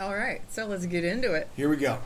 All right, so let's get into it. Here we go.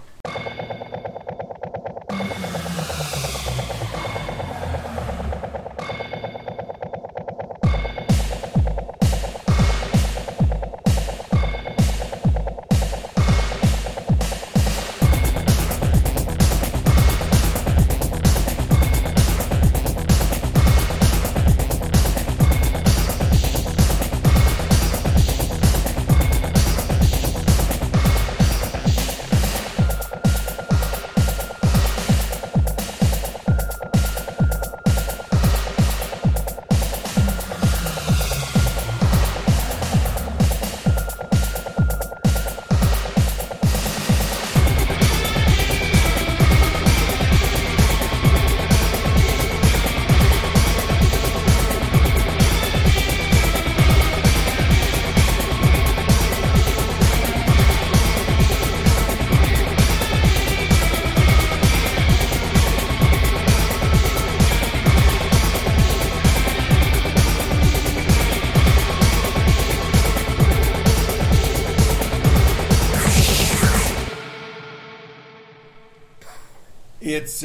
It's,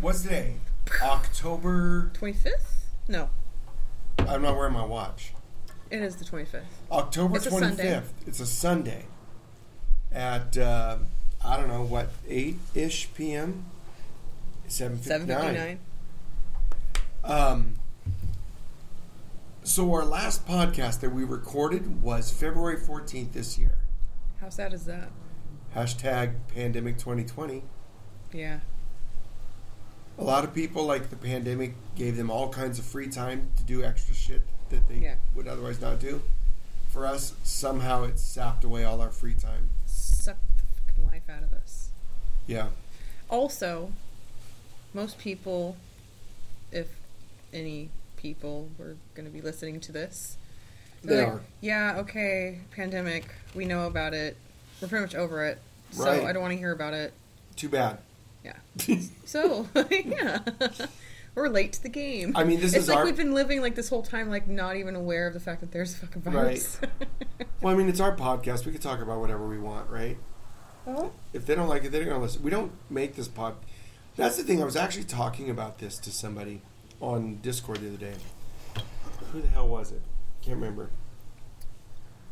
what's today? October... 25th? No. I'm not wearing my watch. It is the 25th. October 25th. It's a Sunday. At, I don't know, what, 8-ish p.m.? 7:59. So our last podcast that we recorded was February 14th this year. How sad is that? Hashtag Pandemic 2020. Yeah. A lot of people, like, the pandemic gave them all kinds of free time to do extra shit that they would otherwise not do. For us, somehow it sapped away all our free time. Sucked the fucking life out of us. Yeah. Also, most people, if any people were going to be listening to this, they are. Yeah, okay, pandemic, we know about it. We're pretty much over it. So right. I don't want to hear about it. Too bad. Yeah. So, yeah. We're late to the game. I mean, it's like we've been living like this whole time, like not even aware of the fact that there's a fucking virus. Right. Well, I mean, it's our podcast. We can talk about whatever we want, right? Well, if they don't like it, they're going to listen. We don't make this pod. That's the thing. I was actually talking about this to somebody on Discord the other day. Who the hell was it? Can't remember.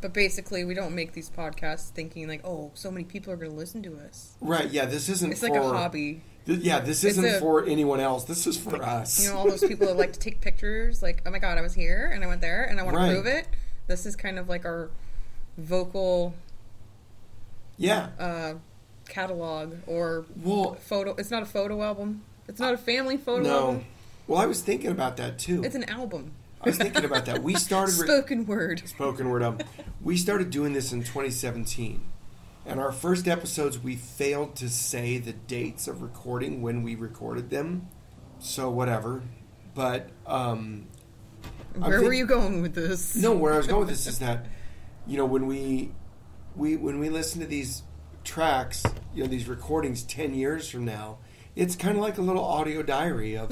But basically, we don't make these podcasts thinking like, oh, so many people are going to listen to us. Right, yeah, this isn't It's like a hobby. This isn't for anyone else. This is for us. You know, all those people that like to take pictures, like, oh my God, I was here, and I went there, and I want to prove it. This is kind of like our vocal catalog or photo. It's not a photo album. It's not a family photo album. Well, I was thinking about that, too. It's an album. I was thinking about that. We started... Spoken word. We started doing this in 2017. And our first episodes, we failed to say the dates of recording when we recorded them. So, whatever. But, where were you going with this? No, where I was going with this is that, you know, when we listen to these tracks, you know, these recordings 10 years from now, it's kind of like a little audio diary of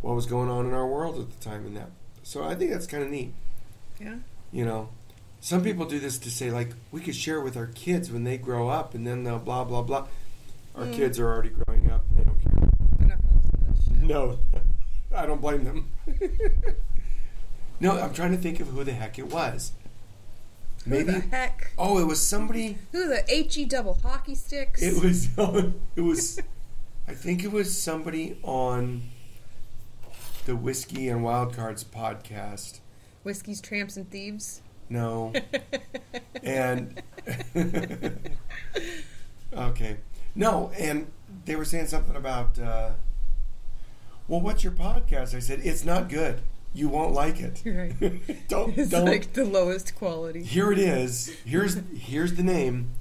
what was going on in our world at the time and that. So I think that's kind of neat. Yeah. You know, some people do this to say, like, we could share with our kids when they grow up, and then they'll blah, blah, blah. Our kids are already growing up. They don't care. They're not going to listen to this shit. No. I don't blame them. No, I'm trying to think of who the heck it was. Who the heck? Oh, it was somebody. Who the H-E double hockey sticks? It was I think it was somebody on... the Whiskey and Wildcards podcast. Whiskey's Tramps and Thieves? No. And... okay. No, and they were saying something about, well, what's your podcast? I said, it's not good. You won't like it. Right. It's like the lowest quality. Here it is. Here's the name.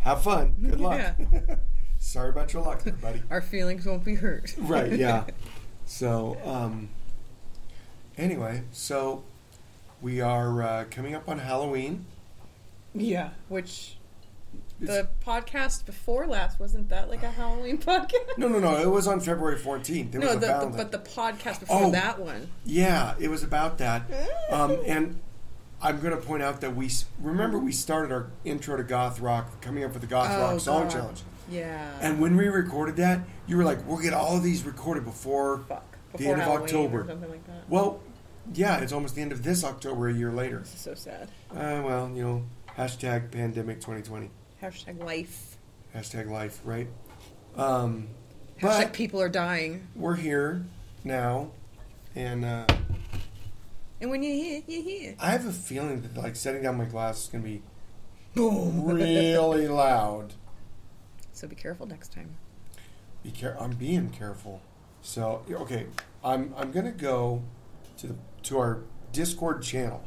Have fun. Good luck. Yeah. Sorry about your luck there, buddy. Our feelings won't be hurt. Right, yeah. So, anyway, we are coming up on Halloween. Yeah, which the podcast before last, wasn't that like a Halloween podcast? No, it was on February 14th. But the podcast before that one. Yeah, it was about that. And I'm going to point out that we started our intro to goth rock coming up with the goth rock song challenge. Yeah. And when we recorded that, you were like, we'll get all of these recorded before the end Halloween of October. Or something like that. Well, yeah, it's almost the end of this October a year later. This is so sad. Well, you know, hashtag pandemic 2020. Hashtag life. Hashtag life, right? Hashtag people are dying. We're here now, and when you're here, you're here. I have a feeling that like setting down my glass is going to be boom, really loud. So be careful next time. Be careful. I'm being careful. So okay, I'm going to go to our Discord channel.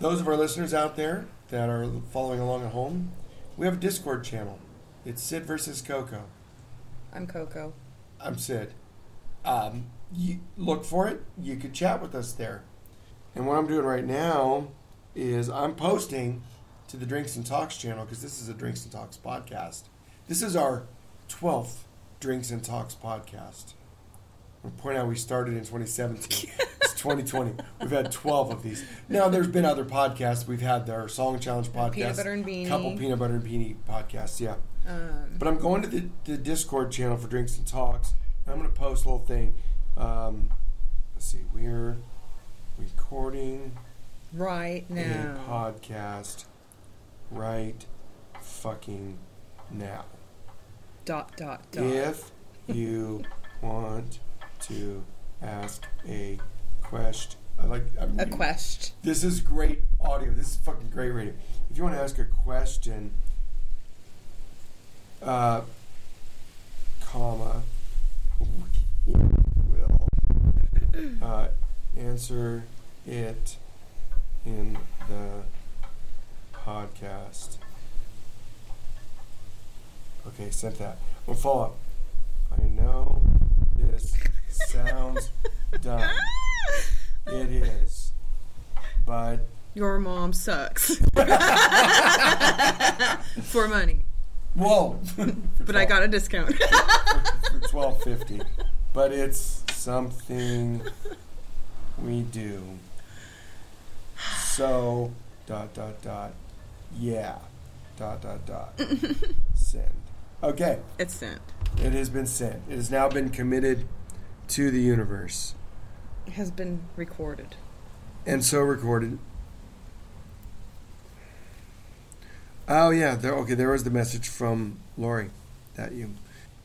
Those of our listeners out there that are following along at home, we have a Discord channel. It's Sid versus Coco. I'm Coco. I'm Sid. You look for it. You could chat with us there. And what I'm doing right now is I'm posting to the Drinks and Talks channel because this is a Drinks and Talks podcast. This is our 12th Drinks and Talks podcast. I'm going to point out we started in 2017. It's 2020. We've had 12 of these. Now, there's been other podcasts. We've had our Song Challenge podcast. Peanut Butter and Beanie. A couple Peanut Butter and Beanie podcasts, yeah. But I'm going to the Discord channel for Drinks and Talks. And I'm going to post a little thing. Let's see. We're recording right now a podcast right fucking now. .. If you want to ask a question, a question. This is great audio. This is fucking great radio. If you want to ask a question, we will answer it in the podcast. Okay, sent that. We'll follow up. I know this sounds dumb. It is. But your mom sucks. For money. Whoa. But I got a discount. For $12.50. But it's something we do. So ... Yeah. ... Send. Okay. It's sent. It has been sent. It has now been committed to the universe. It has been recorded. And so recorded. Oh, yeah. There was the message from Lori that you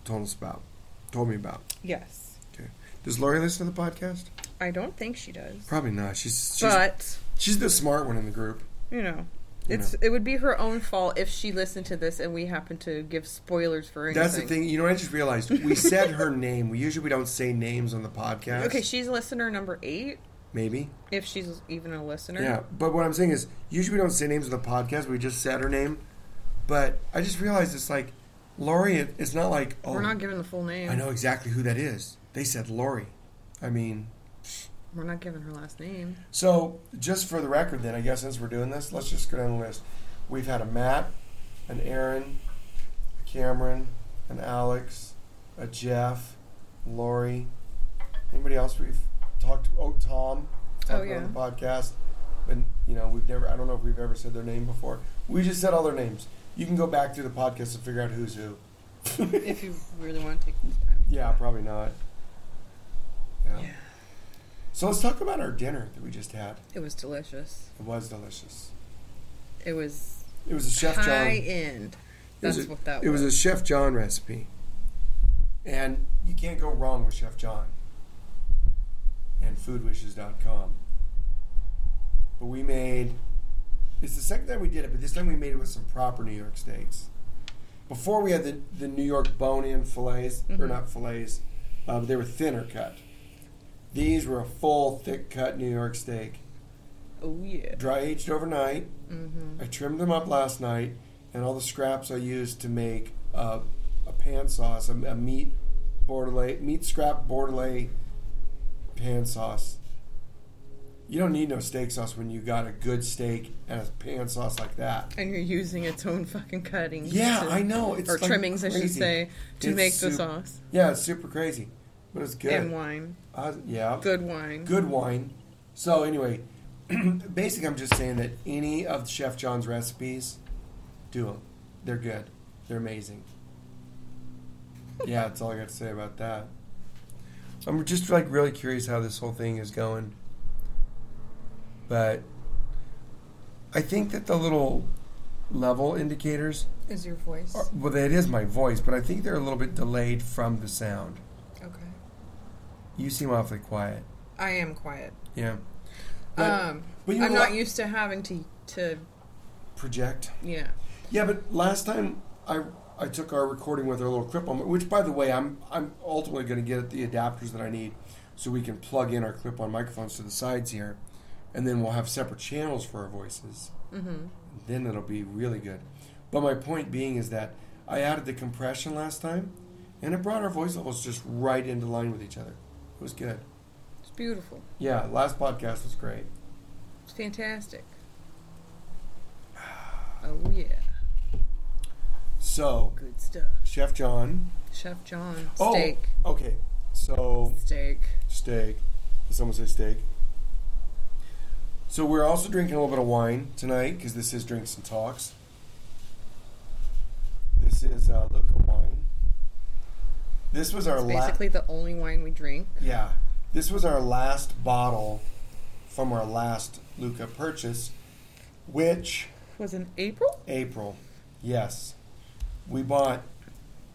told me about. Yes. Okay. Does Lori listen to the podcast? I don't think she does. Probably not. She's the smart one in the group. You know. It would be her own fault if she listened to this and we happen to give spoilers for anything. That's the thing. You know, I just realized we said her name. We don't say names on the podcast. Okay, she's listener number 8. Maybe. If she's even a listener. Yeah, but what I'm saying is usually we don't say names on the podcast. We just said her name. But I just realized it's like Lori, it's not like... Oh, we're not giving the full name. I know exactly who that is. They said Lori. I mean... We're not giving her last name. So, just for the record then, I guess since we're doing this, let's just go down the list. We've had a Matt, an Aaron, a Cameron, an Alex, a Jeff, Lori. Anybody else we've talked to? Oh, Tom. On the podcast. And, you know, I don't know if we've ever said their name before. We just said all their names. You can go back through the podcast and figure out who's who. If you really want to take the time. Yeah, probably not. Yeah. So let's talk about our dinner that we just had. It was delicious. It was delicious. It was a Chef John. High end. That's what that was. It was a Chef John recipe. And you can't go wrong with Chef John. And foodwishes.com. But we made... It's the second time we did it, but this time we made it with some proper New York steaks. Before we had the New York bone-in fillets. Mm-hmm. Or not fillets. They were thinner cut. These were a full, thick-cut New York steak. Oh, yeah. Dry-aged overnight. Mm-hmm. I trimmed them up last night, and all the scraps I used to make a pan sauce, a meat scrap Bordelais pan sauce. You don't need no steak sauce when you got a good steak and a pan sauce like that. And you're using its own fucking cuttings. Yeah, I know. It's trimmings, crazy. I should say, make the sauce. Yeah, it's super crazy. But it's good. And wine. Yeah. Good wine. So, anyway, basically, I'm just saying that any of Chef John's recipes, do them. They're good. They're amazing. Yeah, that's all I got to say about that. I'm just like really curious how this whole thing is going. But I think that the little level indicators... Is your voice? Are, well, it is my voice, but I think they're a little bit delayed from the sound. Okay. You seem awfully quiet. I am quiet. Yeah. But I'm not used to having to project. Yeah. Yeah, but last time I took our recording with our little clip on, which by the way I'm ultimately going to get the adapters that I need so we can plug in our clip on microphones to the sides here, and then we'll have separate channels for our voices. Mm-hmm. Then it'll be really good. But my point being is that I added the compression last time, and it brought our voice levels just right into line with each other. It was good. It's beautiful. Yeah, last podcast was great. It's fantastic. Oh yeah. So good stuff. Chef John. Chef John. Steak. Oh, okay. So steak. Did someone say steak? So we're also drinking a little bit of wine tonight because this is Drinks and Talks. This is local wine. This was our last... basically the only wine we drink. Yeah. This was our last bottle from our last Luca purchase, which... was in April? April, yes. We bought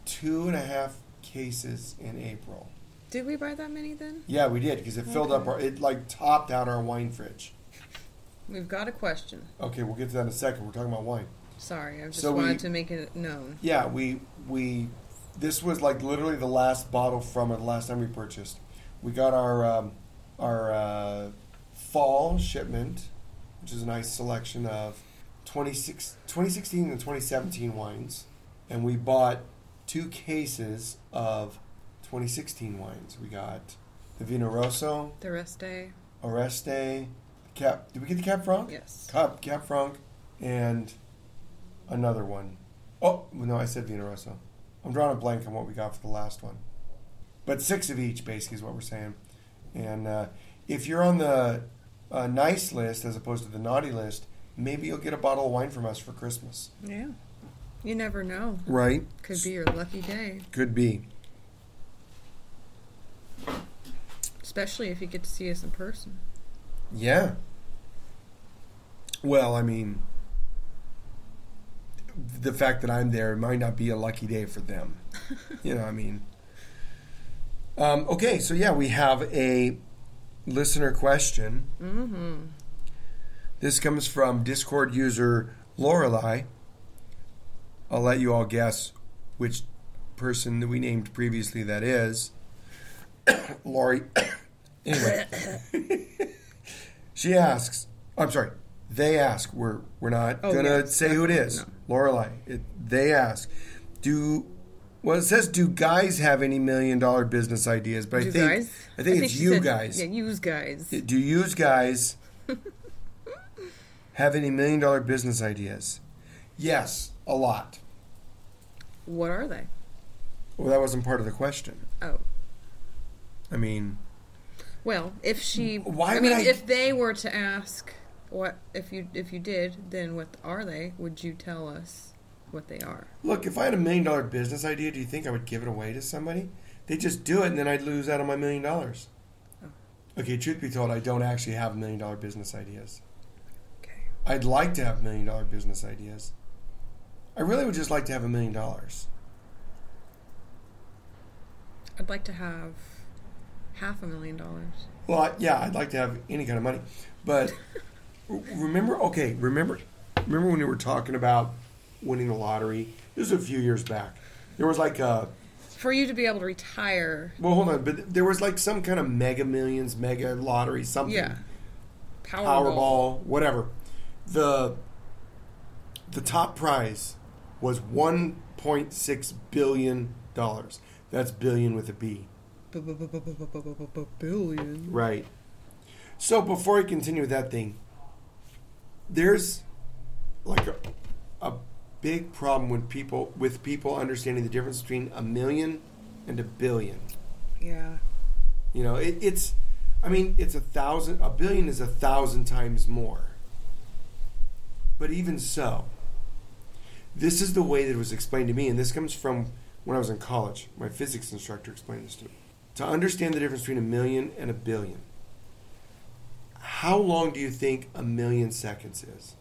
2.5 cases in April. Did we buy that many then? Yeah, we did, because it filled up our... it, like, topped out our wine fridge. We've got a question. Okay, we'll get to that in a second. We're talking about wine. Sorry, I just wanted to make it known. Yeah, we... this was, like, literally the last bottle from it, the last time we purchased. We got our fall shipment, which is a nice selection of 2016 and 2017 wines. And we bought 2 cases of 2016 wines. We got the Vino Rosso. The Oreste. Cap. Did we get the Cap Franc? Yes. Cap Franc. And another one. Oh, no, I said Vino Rosso. I'm drawing a blank on what we got for the last one. But 6 of each, basically, is what we're saying. And if you're on the nice list as opposed to the naughty list, maybe you'll get a bottle of wine from us for Christmas. Yeah. You never know. Right. Could be your lucky day. Could be. Especially if you get to see us in person. Yeah. Well, I mean, the fact that I'm there might not be a lucky day for them. You know, I mean... okay, so yeah, we have a listener question. Mm-hmm. This comes from Discord user Lorelei. I'll let you all guess which person that we named previously that is. Lori. Anyway. She asks, I'm sorry, they ask, we're not going to say who it is. No. Lorelei. They ask, well, it says, do guys have any $1 million business ideas? But I think it's you said, guys. Yeah, yous guys. Do yous guys have any $1 million business ideas? Yes, a lot. What are they? Well, that wasn't part of the question. Oh. I mean... well, if she... why would I... if they were to ask, what if you did, then what are they? Would you tell us what they are? Look, if I had a $1 million business idea, do you think I would give it away to somebody? They just do it, and then I'd lose out on my $1 million. Oh. Okay, truth be told, I don't actually have $1 million business ideas. Okay. I'd like to have $1 million business ideas. I really would just like to have $1 million. I'd like to have $500,000. Well, yeah, I'd like to have any kind of money. But remember when we were talking about winning the lottery? This was a few years back. There was like a... for you to be able to retire. Well, hold on. But there was like some kind of Mega Millions, Mega Lottery, something. Yeah. Powerball, whatever. The top prize was $1.6 billion. That's billion with a B. Billion. Right. So before I continue with that thing, there's like a big problem with people understanding the difference between $1 million and $1 billion. Yeah. You know, it's I mean, it's a billion is 1,000 times more. But even so, this is the way that it was explained to me, and this comes from when I was in college. My physics instructor explained this to me. To understand the difference between 1 million and 1 billion, how long do you think 1 million seconds is?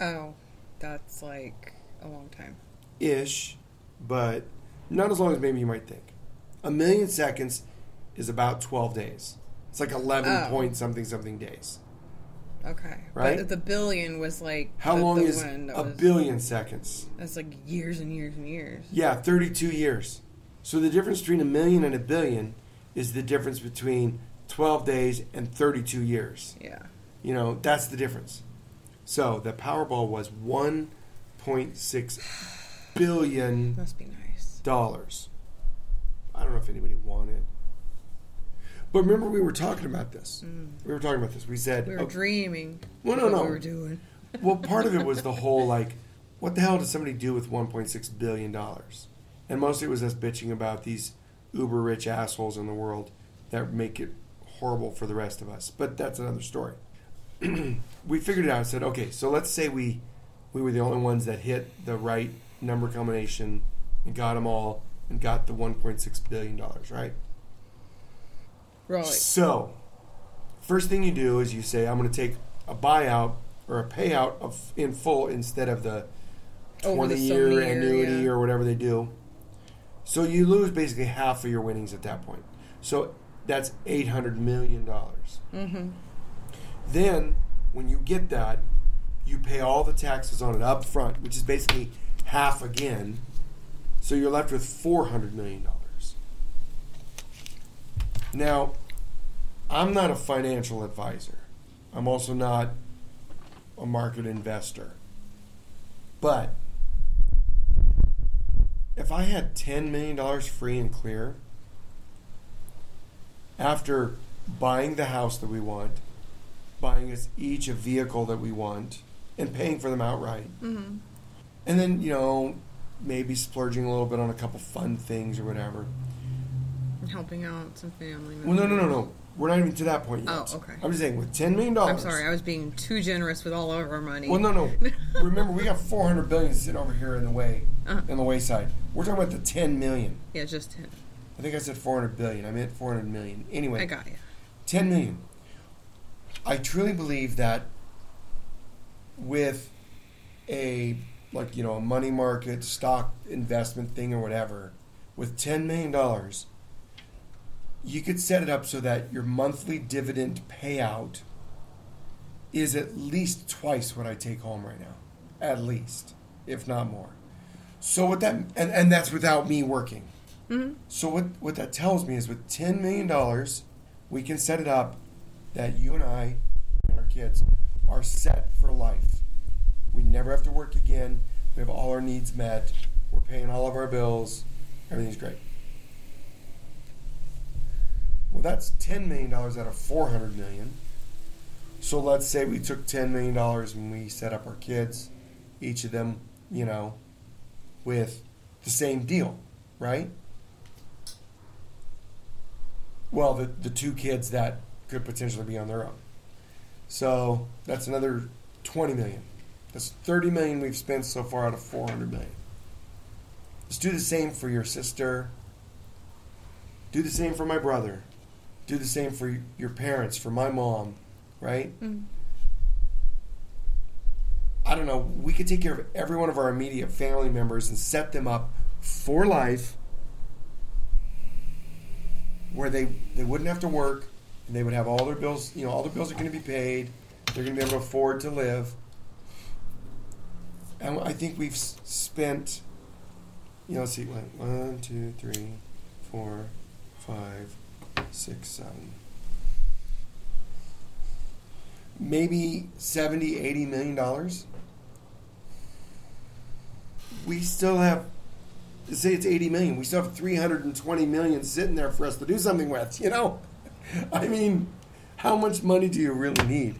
Oh, that's like a long time. Ish, but not as long as maybe you might think. 1 million seconds is about 12 days. It's like 11 point something days. Okay. Right? But the billion was like... How long is a billion seconds? That's like years and years and years. Yeah, 32 years. So the difference between 1 million and 1 billion is the difference between 12 days and 32 years. Yeah. You know, that's the difference. So the Powerball was $1.6 billion. Must be nice. Dollars. I don't know if anybody won it. But remember, we were talking about this. We were talking about this. We said... We were dreaming. Well, no, no. We were doing. Well, part of it was the whole, like, what the hell does somebody do with $1.6 billion? And mostly it was us bitching about these uber-rich assholes in the world that make it horrible for the rest of us. But that's another story. We figured it out and said, okay, so let's say we were the only ones that hit the right number combination and got them all and got the $1.6 billion, right? Right. So, first thing you do is you say, I'm going to take a buyout or a payout of in full instead of the 20-year annuity or whatever they do. So you lose basically half of your winnings at that point. So that's $800 million. Mm-hmm. Then, when you get that, you pay all the taxes on it up front, which is basically half again. So you're left with $400 million. Now, I'm not a financial advisor. I'm also not a market investor. But if I had $10 million free and clear after buying the house that we want, buying us each a vehicle that we want, and paying for them outright, mm-hmm. and then, you know, maybe splurging a little bit on a couple fun things or whatever. Helping out some family members. Well, no. We're not even to that point yet. Oh, okay. I'm just saying, with $10 million... I'm sorry, I was being too generous with all of our money. Well, no. Remember, we got $400 billion sitting over here in the way, on the wayside. We're talking about the $10 million. Yeah, just 10. I think I said $400 billion. I meant $400 million. Anyway. I got you. $10 million. I truly believe that with a, like, you know, a money market, stock investment thing or whatever, with $10 million... You could set it up so that your monthly dividend payout is at least twice what I take home right now. At least, if not more. So what that and that's without me working. Mm-hmm. So what that tells me is with $10 million, we can set it up that you and I and our kids are set for life. We never have to work again. We have all our needs met. We're paying all of our bills. Everything's great. Well, that's $10 million out of $400 million. So let's say we took $10 million and we set up our kids, each of them, you know, with the same deal, right? Well, the two kids that could potentially be on their own. So that's another $20 million. That's $30 million we've spent so far out of $400 million. Let's do the same for your sister. Do the same for my brother. Do the same for your parents, for my mom, right? Mm. I don't know. We could take care of every one of our immediate family members and set them up for life where they wouldn't have to work and they would have all their bills. You know, all their bills are going to be paid. They're going to be able to afford to live. And I think we've spent, you know, let's see, 1, 2, 3, 4, 5, 6, 7. Maybe $70-80 million. We still have, say it's 80 million, we still have 320 million sitting there for us to do something with, you know? I mean, how much money do you really need?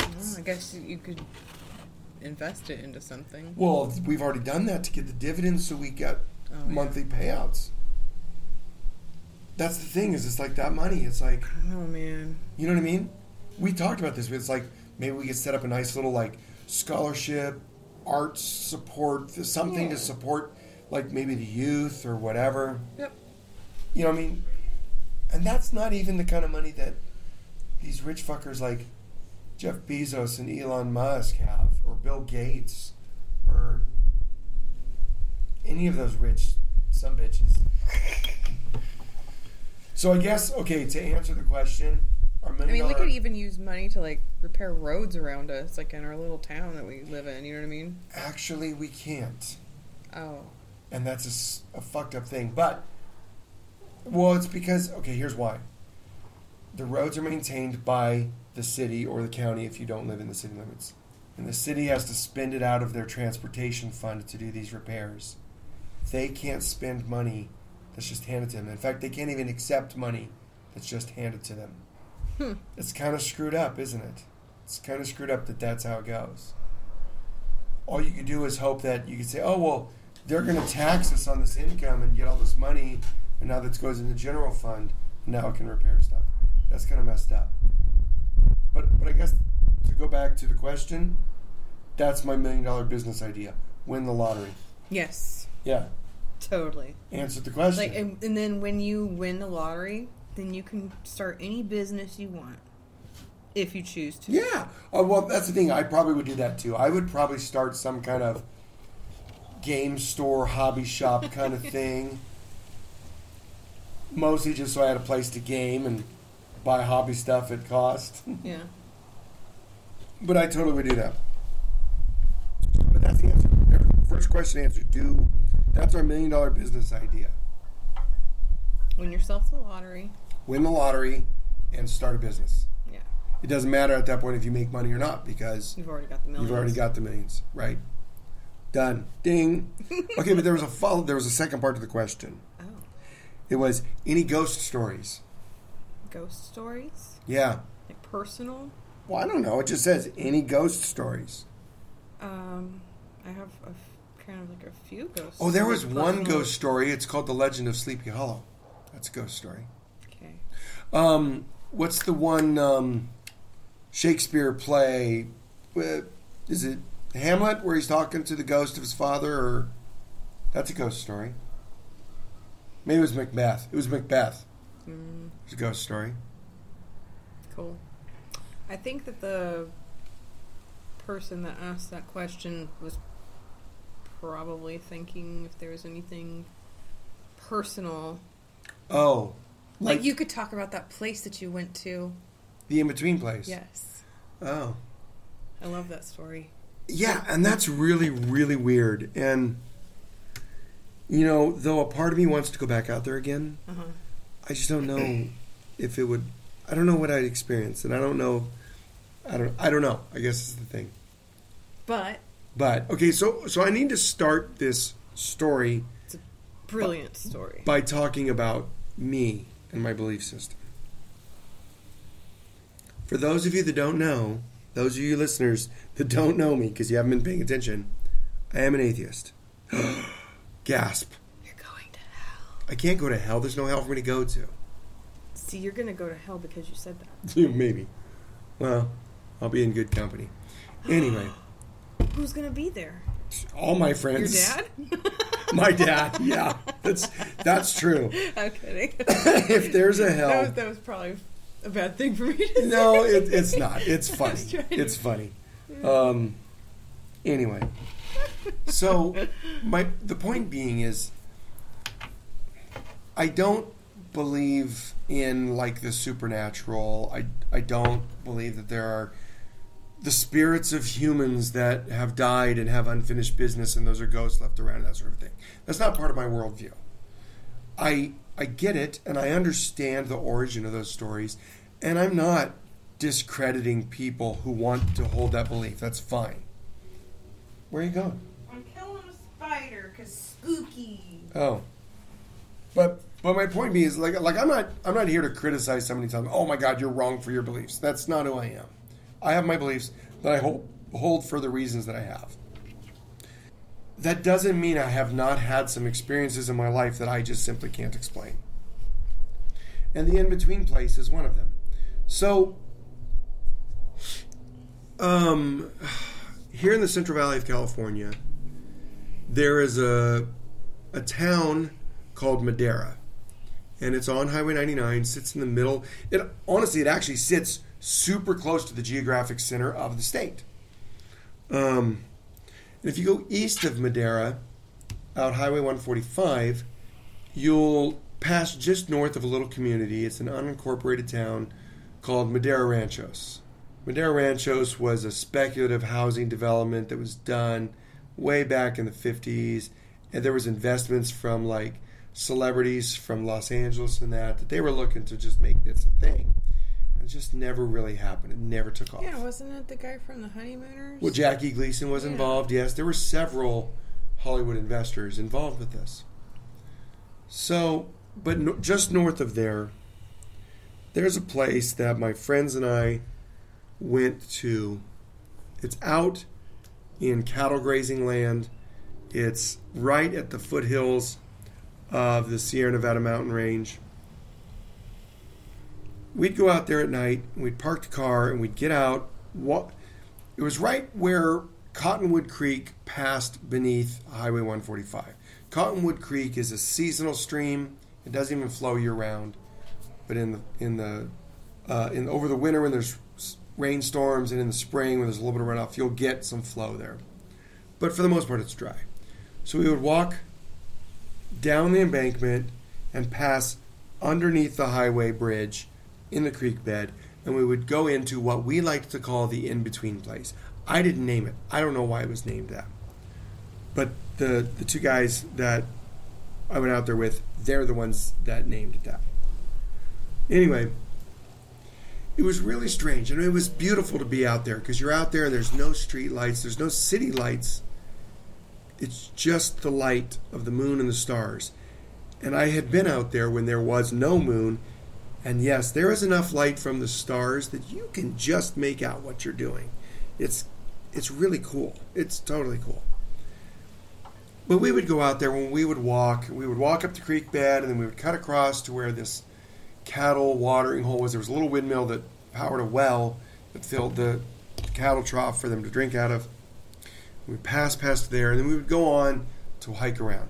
Well, I guess you could invest it into something. Well, we've already done that to get the dividends, so we got monthly payouts. That's the thing, is it's like that money. It's like, oh man, you know what I mean? We talked about this, but it's like maybe we could set up a nice little like scholarship, arts support, something to support like maybe the youth or whatever. Yep. You know what I mean? And that's not even the kind of money that these rich fuckers like Jeff Bezos and Elon Musk have, or Bill Gates, or any of those rich sumbitches. So I guess, okay, to answer the question, our money. I mean, we could even use money to like repair roads around us, like in our little town that we live in. You know what I mean? Actually, we can't. Oh. And that's a fucked up thing. But, well, it's because, okay, here's why. The roads are maintained by the city or the county if you don't live in the city limits. And the city has to spend it out of their transportation fund to do these repairs. They can't spend money that's just handed to them. In fact, they can't even accept money that's just handed to them. It's kind of screwed up, isn't it? It's kind of screwed up that that's how it goes. All you can do is hope that you can say, oh, well, they're going to tax us on this income and get all this money, and now that goes in the general fund, now it can repair stuff. That's kind of messed up. But I guess to go back to the question, that's my $1 million business idea. Win the lottery. Yes. Yeah. Totally. Answered the question. Like, and then when you win the lottery, then you can start any business you want, if you choose to. Yeah. Oh, well, that's the thing. I probably would do that too. I would probably start some kind of game store, hobby shop kind of thing. Mostly just so I had a place to game and buy hobby stuff at cost. Yeah. But I totally would do that. But that's the answer. First question answered. That's our $1 million business idea. Win yourself the lottery. Win the lottery and start a business. Yeah. It doesn't matter at that point if you make money or not because you've already got the millions. Right? Done. Ding. Okay, but there was a second part to the question. Oh. It was any ghost stories. Ghost stories? Yeah. Like personal? Well, I don't know. It just says any ghost stories. I have kind of like a few ghost stories. Oh, there was one ghost story. It's called The Legend of Sleepy Hollow. That's a ghost story. Okay. What's the one Shakespeare play? Is it Hamlet where he's talking to the ghost of his father? Or that's a ghost story. Maybe it was Macbeth. It was Macbeth. Mm. It's a ghost story. Cool. I think that the person that asked that question was probably thinking if there was anything personal. Oh. Like you could talk about that place that you went to. The in-between place. Yes. Oh. I love that story. Yeah, and that's really, really weird. And, you know, though a part of me wants to go back out there again, I just don't know if it would. I don't know what I'd experience, and I don't know. I don't know. I guess is the thing. But okay. So I need to start this story. It's a brilliant story. By talking about me and my belief system. For those of you that don't know, those of you listeners that don't know me because you haven't been paying attention, I am an atheist. Gasp. I can't go to hell. There's no hell for me to go to. See, you're going to go to hell because you said that. Maybe. Well, I'll be in good company. Anyway. Who's going to be there? All my friends. Your dad? My dad, yeah. That's true. I'm kidding. If there's a hell. That was probably a bad thing for me to say. No, it's not. It's funny. It's funny. Anyway. So, the point being is, I don't believe in, like, the supernatural. I don't believe that there are the spirits of humans that have died and have unfinished business and those are ghosts left around and that sort of thing. That's not part of my worldview. I get it, and I understand the origin of those stories, and I'm not discrediting people who want to hold that belief. That's fine. Where are you going? I'm killing a spider because spooky. Oh. But my point being is like I'm not here to criticize somebody telling, oh my God, you're wrong for your beliefs. That's not who I am. I have my beliefs that I hold for the reasons that I have. That doesn't mean I have not had some experiences in my life that I just simply can't explain. and the in-between place is one of them. So, here in the Central Valley of California, there is a town called Madera, and it's on Highway 99, sits in the middle. It actually sits super close to the geographic center of the state. And if you go east of Madera, out Highway 145, you'll pass just north of a little community. It's an unincorporated town called Madera Ranchos. Madera Ranchos was a speculative housing development that was done way back in the 50s, and there was investments from like celebrities from Los Angeles and that they were looking to just make this a thing. It just never really happened. It never took off. Yeah, wasn't it the guy from the Honeymooners? Well, Jackie Gleason was involved, yes. There were several Hollywood investors involved with this. So, but just north of there, there's a place that my friends and I went to. It's out in cattle grazing land. It's right at the foothills of the Sierra Nevada mountain range. We'd go out there at night, and we'd park the car, and we'd get out. It was right where Cottonwood Creek passed beneath Highway 145. Cottonwood Creek is a seasonal stream. It doesn't even flow year-round. But in over the winter when there's rainstorms and in the spring when there's a little bit of runoff, you'll get some flow there. But for the most part, it's dry. So we would walk down the embankment and pass underneath the highway bridge in the creek bed, and we would go into what we liked to call the in-between place. I didn't name it. I don't know why it was named that. But the two guys that I went out there with, they're the ones that named it that. Anyway, it was really strange. I mean, it was beautiful to be out there because you're out there and there's no street lights. There's no city lights. It's just the light of the moon and the stars. And I had been out there when there was no moon. And yes, there is enough light from the stars that you can just make out what you're doing. It's really cool. It's totally cool. But we would go out there when we would walk up the creek bed, and then we would cut across to where this cattle watering hole was. There was a little windmill that powered a well that filled the cattle trough for them to drink out of. We'd pass past there, and then we would go on to hike around.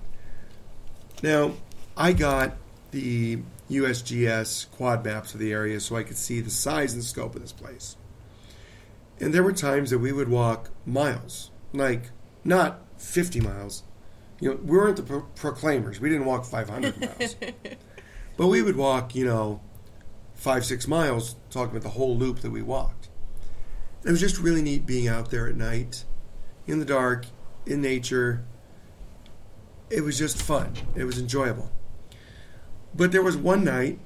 Now, I got the USGS quad maps of the area so I could see the size and scope of this place. And there were times that we would walk miles, like not 50 miles. You know, we weren't the proclaimers. We didn't walk 500 miles. But we would walk, 5-6 miles, talking about the whole loop that we walked. It was just really neat being out there at night, in the dark, in nature. It was just fun. It was enjoyable. But there was one night,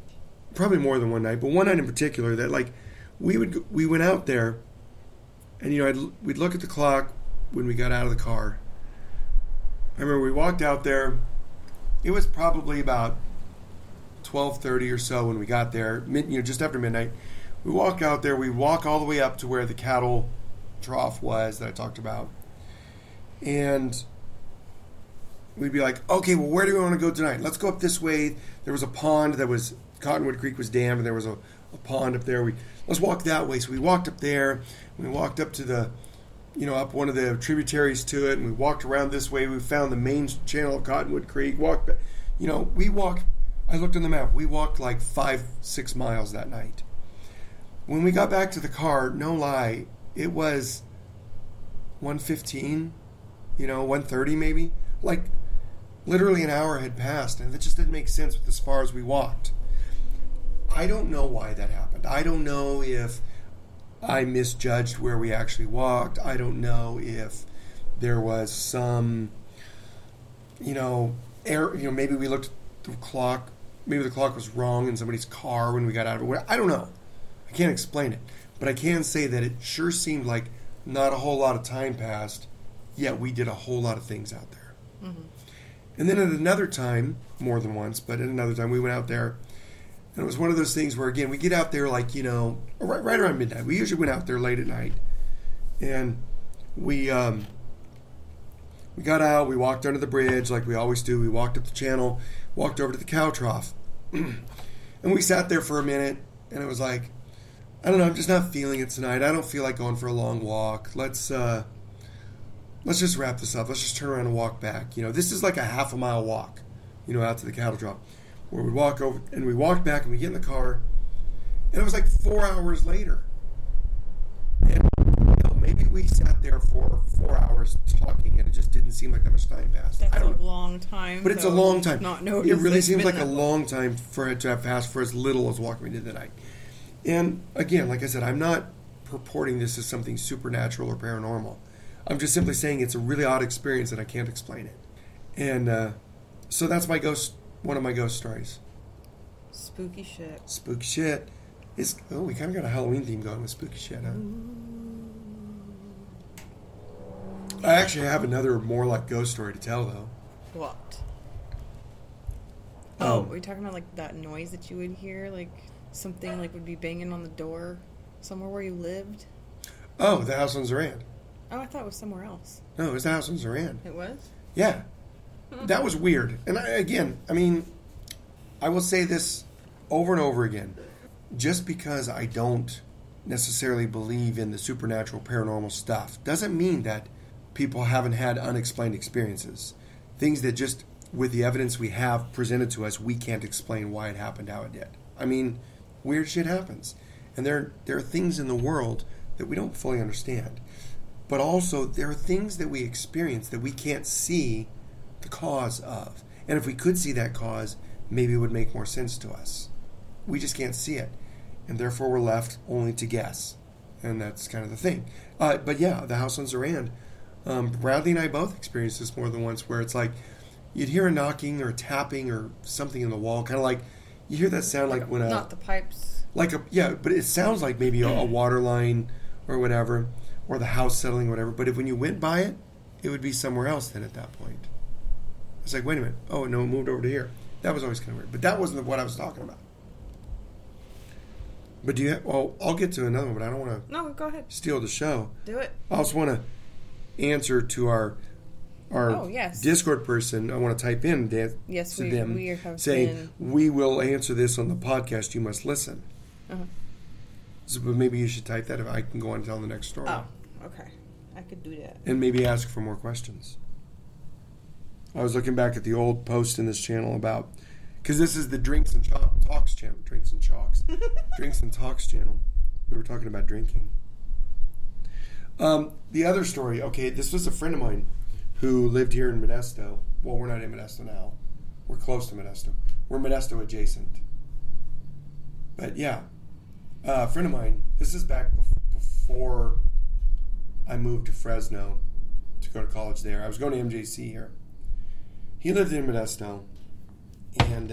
probably more than one night, but one night in particular that we went out there, and we'd look at the clock when we got out of the car. I remember we walked out there. It was probably about 12:30 or so when we got there, just after midnight. We walk out there. We walk all the way up to where the cattle trough was that I talked about, and we'd be like, okay, well, where do we want to go tonight? Let's go up this way. There was a pond that was, Cottonwood Creek was dammed, and there was a pond up there. Let's walk that way. So we walked up there. We walked up to up one of the tributaries to it, and we walked around this way. We found the main channel of Cottonwood Creek. I looked on the map. We walked like 5-6 miles that night. When we got back to the car, no lie, it was 1:15, 1:30 maybe. Like, literally an hour had passed, and it just didn't make sense with as far as we walked. I don't know why that happened. I don't know if I misjudged where we actually walked. I don't know if there was some, error. Maybe we looked at the clock. Maybe the clock was wrong in somebody's car when we got out of it. I don't know. I can't explain it. But I can say that it sure seemed like not a whole lot of time passed, yet we did a whole lot of things out there. Mm-hmm. And then at another time, more than once, but at another time, we went out there, and it was one of those things where, again, we get out there right around midnight. We usually went out there late at night, and we got out, we walked under the bridge like we always do. We walked up the channel, walked over to the cow trough. And we sat there for a minute, and it was like, I don't know, I'm just not feeling it tonight. I don't feel like going for a long walk. Let's just wrap this up. Let's just turn around and walk back. You know, this is like a half a mile walk, you know, out to the cattle drop. Where we walk over, and we walked back, and we get in the car, and it was like 4 hours later. And maybe we sat there for 4 hours talking, and it just didn't seem like that much time passed. That's a long time. But it's a long time. Not noticed. It really seems like a long time for it to have passed for as little as walking we did that night. And again, like I said, I'm not purporting this as something supernatural or paranormal. I'm just simply saying it's a really odd experience and I can't explain it. And so that's my ghost, one of my ghost stories. Spooky shit. Spooky shit. Oh, we kind of got a Halloween theme going with spooky shit, huh? Ooh. I actually have another Murloc ghost story to tell, though. What? Oh, are we talking about like that noise that you would hear, like something like would be banging on the door somewhere where you lived? Oh, the house on Zoran. Oh, I thought it was somewhere else. No, it was the house on Zoran. It was? Yeah. That was weird. And I will say this over and over again. Just because I don't necessarily believe in the supernatural, paranormal stuff doesn't mean that people haven't had unexplained experiences. Things that just, with the evidence we have presented to us, we can't explain why it happened, how it did. I mean, weird shit happens. And there are things in the world that we don't fully understand. But also, there are things that we experience that we can't see the cause of. And if we could see that cause, maybe it would make more sense to us. We just can't see it. And therefore, we're left only to guess. And that's kind of the thing. But yeah, the house on Zoran, Bradley and I both experienced this more than once, where it's like, you'd hear a knocking or tapping or something in the wall. Kind of like, you hear that sound like when a... Not the pipes. But it sounds like maybe a water line or whatever, or the house settling or whatever, but when you went by it, it would be somewhere else then at that point. It's like, wait a minute. Oh, no, it moved over to here. That was always kind of weird, but that wasn't what I was talking about. But do you have... Well, I'll get to another one, but I don't want to... No, go ahead. Steal the show. Do it. I also want to answer to our Discord person. I want to type in we will answer this on the podcast. You must listen. Uh-huh. So, but maybe you should type that if I can go on and tell the next story. Oh. Okay, I could do that. And maybe ask for more questions. I was looking back at the old post in this channel about, because this is the Drinks and Talks channel. We were talking about drinking. The other story, okay, this was a friend of mine who lived here in Modesto. Well, we're not in Modesto now. We're close to Modesto. We're Modesto adjacent. But yeah, a friend of mine, this is back before I moved to Fresno to go to college there. I was going to MJC here. He lived in Modesto, and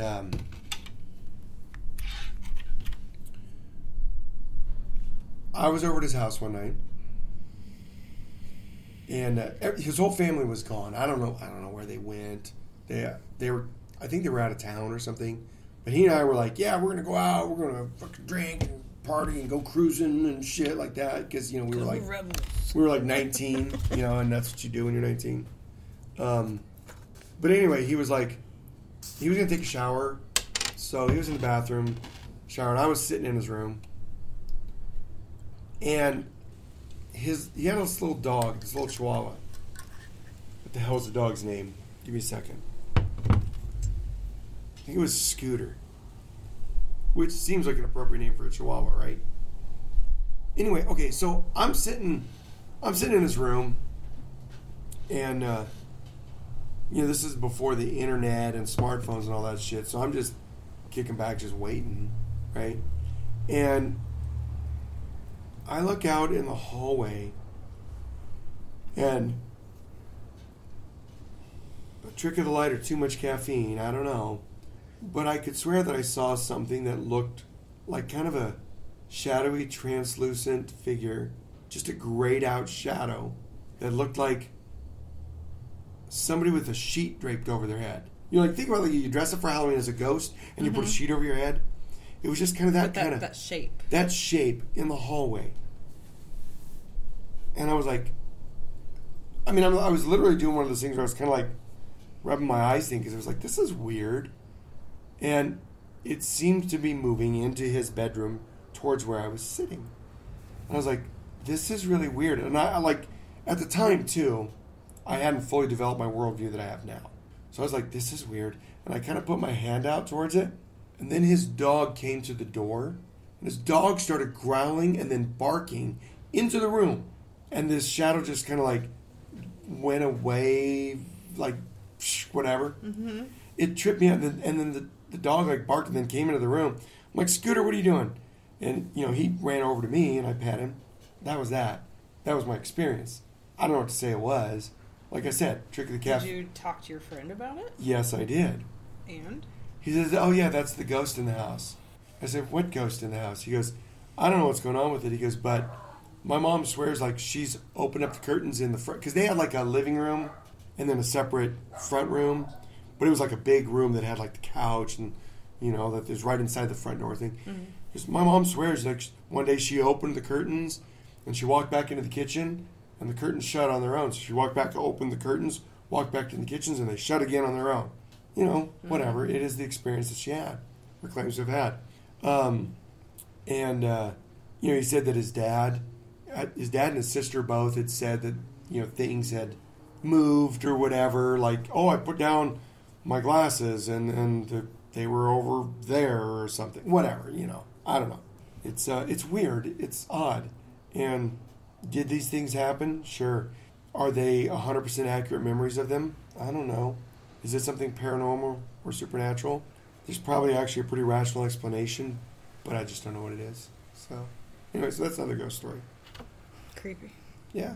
I was over at his house one night, and his whole family was gone. I don't know where they went. I think they were out of town or something. But he and I were like, yeah, we're gonna go out. We're gonna fucking drink and party and go cruising and shit like that, because you know we were like 19, you know, and that's what you do when you're 19. But anyway, he was going to take a shower, so he was in the bathroom showering. I was sitting in his room, and he had this little dog, this little chihuahua. What the hell was the dog's name? Give me a second. I think it was Scooter, which seems like an appropriate name for a chihuahua, right? Anyway, okay, so I'm sitting in his room, and... you know, this is before the internet and smartphones and all that shit, so I'm just kicking back, just waiting, right? And I look out in the hallway, and a trick of the light or too much caffeine, I don't know, but I could swear that I saw something that looked like kind of a shadowy, translucent figure, just a grayed out shadow that looked like somebody with a sheet draped over their head. You know, like, think about, like, you dress up for Halloween as a ghost and you put a sheet over your head. It was just kind of that shape. That shape in the hallway. And I was like, I was literally doing one of those things where I was kind of like rubbing my eyes, because I was like, this is weird. And It seemed to be moving into his bedroom towards where I was sitting. And I was like, this is really weird. And I like, at the time too, I hadn't fully developed my worldview that I have now. So I was like, this is weird. And I kind of put my hand out towards it. And then his dog came to the door. And his dog started growling and then barking into the room. And this shadow just kind of like went away, like whatever. Mm-hmm. It tripped me out. And then the dog like barked and then came into the room. I'm like, Scooter, what are you doing? And, you know, he ran over to me and I pat him. That was that. That was my experience. I don't know what to say it was. Like I said, trick of the cat. Did you talk to your friend about it? Yes, I did. And? He says, oh, yeah, that's the ghost in the house. I said, what ghost in the house? He goes, I don't know what's going on with it. He goes, but my mom swears like she's opened up the curtains in the front. Because they had like a living room and then a separate front room. But it was like a big room that had like the couch and, you know, that was right inside the front door thing. Mm-hmm. Because my mom swears like one day she opened the curtains and she walked back into the kitchen and the curtains shut on their own. So she walked back to open the curtains, walked back to the kitchens, and they shut again on their own. You know, mm-hmm. whatever. It is the experience that she had or claims to have had. You know, he said that his dad and his sister both had said that, you know, things had moved or whatever. Like, oh, I put down my glasses and they were over there or something. Whatever, you know. I don't know. It's weird. It's odd. And did these things happen? Sure. Are they 100% accurate memories of them? I don't know. Is it something paranormal or supernatural? There's probably actually a pretty rational explanation, but I just don't know what it is. So, anyway, so that's another ghost story. Creepy. Yeah.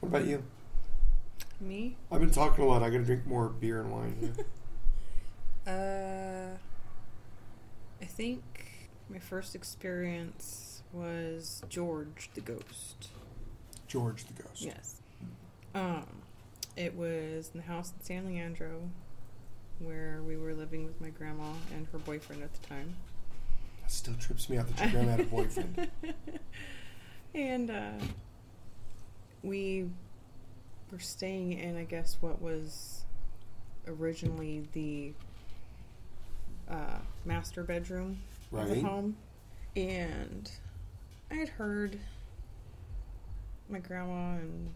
What about you? Me? I've been talking a lot. I gotta drink more beer and wine here. I think my first experience was George the Ghost. George the Ghost. Yes. It was in the house in San Leandro, where we were living with my grandma and her boyfriend at the time. That still trips me out that your grandma had a boyfriend. And we were staying in, I guess, what was originally the master bedroom of the home. And I had heard my grandma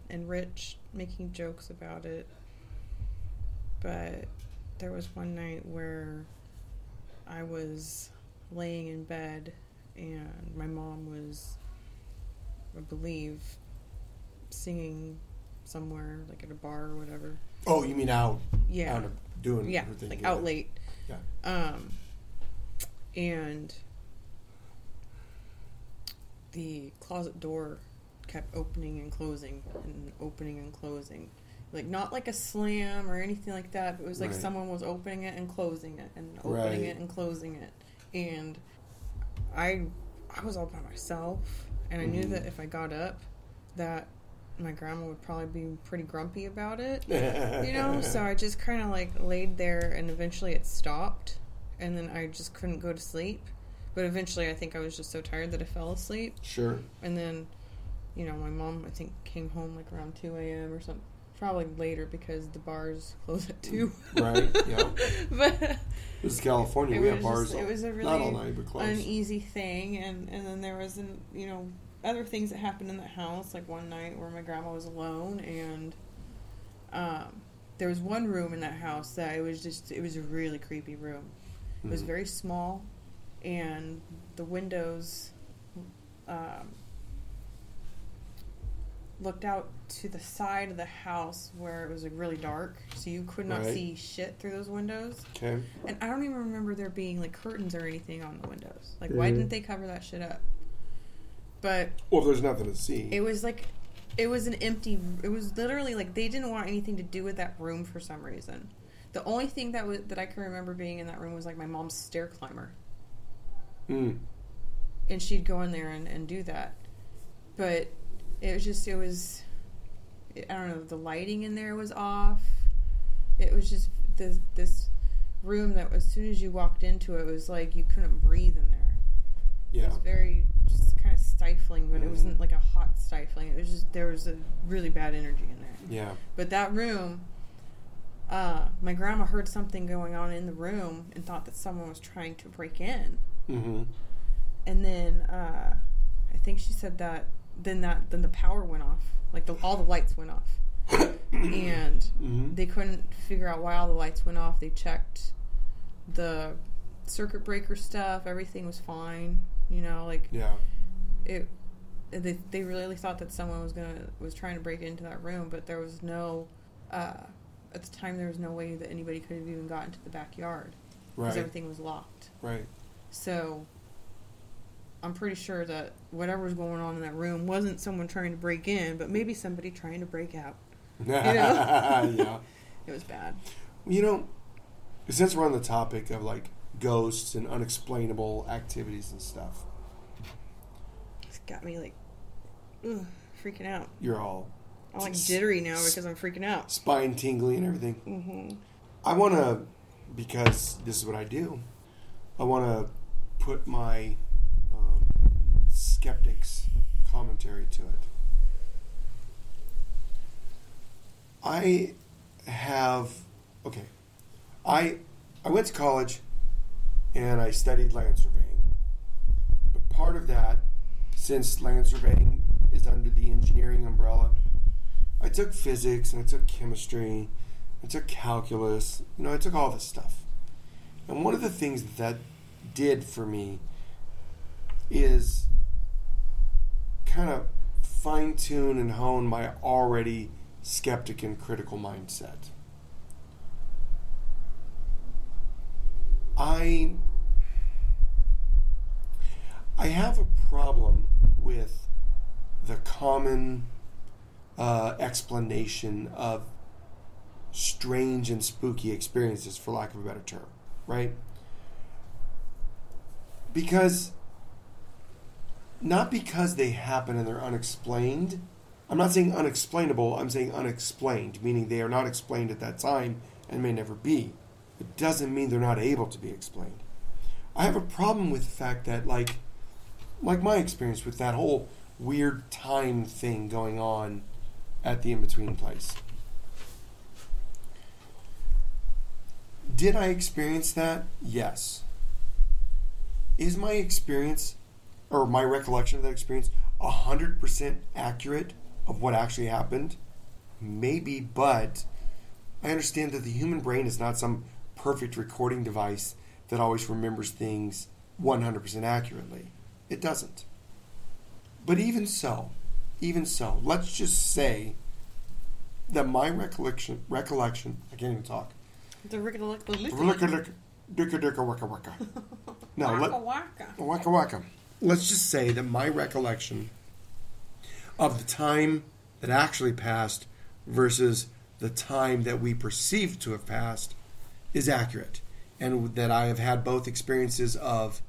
and Rich making jokes about it, but there was one night where I was laying in bed and my mom was, I believe, singing somewhere, like at a bar or whatever. Oh, you mean out? Yeah. Out of doing her thing. Like out late. Yeah. And the closet door kept opening and closing. Like, not like a slam or anything like that, but it was like someone was opening it and closing it and opening it and closing it. And I was all by myself, and I knew that if I got up, that my grandma would probably be pretty grumpy about it. You know? So I just kind of like laid there, and eventually it stopped, and then I just couldn't go to sleep. But eventually I think I was just so tired that I fell asleep. Sure. And then, you know, my mom, I think, came home like around 2 a.m. or something. Probably later, because the bars close at 2. Right, yeah. But this is California. We have bars all, it was a really not all night, but close. Uneasy thing. And then there was, you know, other things that happened in the house, like one night where my grandma was alone. And there was one room in that house that it was a really creepy room. It was very small. And the windows looked out to the side of the house where it was like really dark, so you could not see shit through those windows. Okay. And I don't even remember there being like curtains or anything on the windows. Like, why didn't they cover that shit up? But well, there's nothing to see. It was like, it was an empty. It was literally like they didn't want anything to do with that room for some reason. The only thing that I can remember being in that room was like my mom's stair climber. Mm. And she'd go in there and do that, but it was just, I don't know, the lighting in there was off. It was just this room that as soon as you walked into it, it was like you couldn't breathe in there. Yeah. It was very, just kind of stifling, but it wasn't like a hot stifling. It was just, there was a really bad energy in there. Yeah. But that room, My grandma heard something going on in the room and thought that someone was trying to break in. Mm-hmm. And then I think she said that then the power went off, like all the lights went off, and mm-hmm. they couldn't figure out why all the lights went off. They checked the circuit breaker stuff; everything was fine. You know, like yeah, it. They really thought that someone was trying to break into that room, but there was no. At the time, there was no way that anybody could have even gotten to the backyard because everything was locked. Right. So, I'm pretty sure that whatever was going on in that room wasn't someone trying to break in, but maybe somebody trying to break out. You know? Yeah. It was bad. You know, since we're on the topic of, like, ghosts and unexplainable activities and stuff. It's got me, like, freaking out. You're all... I'm, like, jittery now because I'm freaking out. Spine tingly and everything. Mm-hmm. I want to, because this is what I do, I want to put my... skeptics commentary to it. I went to college and I studied land surveying, but part of that, since land surveying is under the engineering umbrella, I took physics and I took chemistry, I took calculus, you know, I took all this stuff. And one of the things that did for me is kind of fine-tune and hone my already skeptic and critical mindset. I have a problem with the common explanation of strange and spooky experiences, for lack of a better term, right? Not because they happen and they're unexplained. I'm not saying unexplainable, I'm saying unexplained, meaning they are not explained at that time and may never be. It doesn't mean they're not able to be explained. I have a problem with the fact that, like my experience with that whole weird time thing going on at the in-between place. Did I experience that? Yes. Is my experience... or my recollection of that experience 100% accurate of what actually happened? Maybe, but I understand that the human brain is not some perfect recording device that always remembers things 100% accurately. It doesn't. But even so, let's just say that my recollection, I can't even talk. The Let's just say that my recollection of the time that actually passed versus the time that we perceive to have passed is accurate, and that I have had both experiences of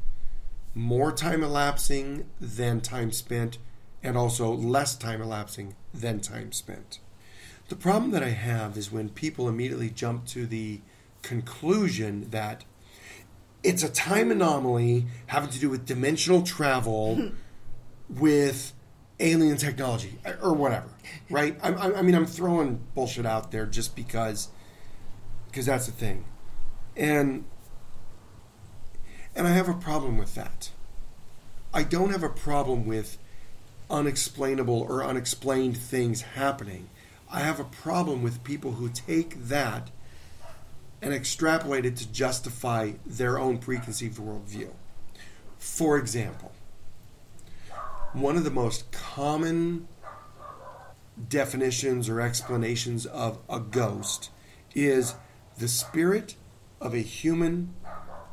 more time elapsing than time spent and also less time elapsing than time spent. The problem that I have is when people immediately jump to the conclusion that it's a time anomaly having to do with dimensional travel with alien technology or whatever, right? I'm throwing bullshit out there just because that's the thing. And I have a problem with that. I don't have a problem with unexplainable or unexplained things happening. I have a problem with people who take that and extrapolate it to justify their own preconceived worldview. For example, one of the most common definitions or explanations of a ghost is the spirit of a human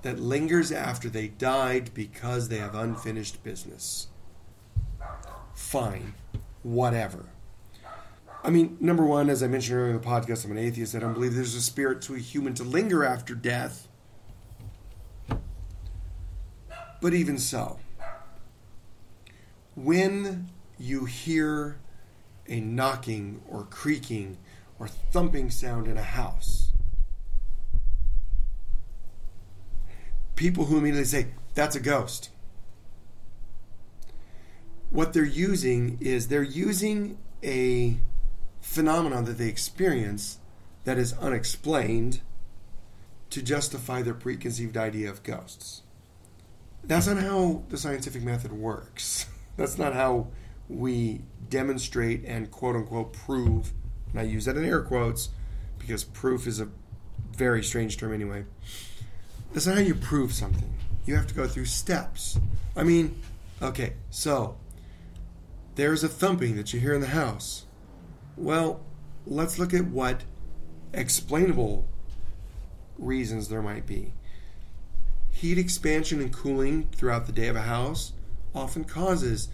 that lingers after they died because they have unfinished business. Fine. Whatever. I mean, number one, as I mentioned earlier in the podcast, I'm an atheist. I don't believe there's a spirit to a human to linger after death. But even so, when you hear a knocking or creaking or thumping sound in a house, people who immediately say, that's a ghost. What they're using a phenomenon that they experience that is unexplained to justify their preconceived idea of ghosts. That's not how the scientific method works. That's not how we demonstrate and quote-unquote prove, and I use that in air quotes because proof is a very strange term anyway. That's not how you prove something. You have to go through steps. I mean, okay, so there's a thumping that you hear in the house. Well, let's look at what explainable reasons there might be. Heat expansion and cooling throughout the day of a house often causes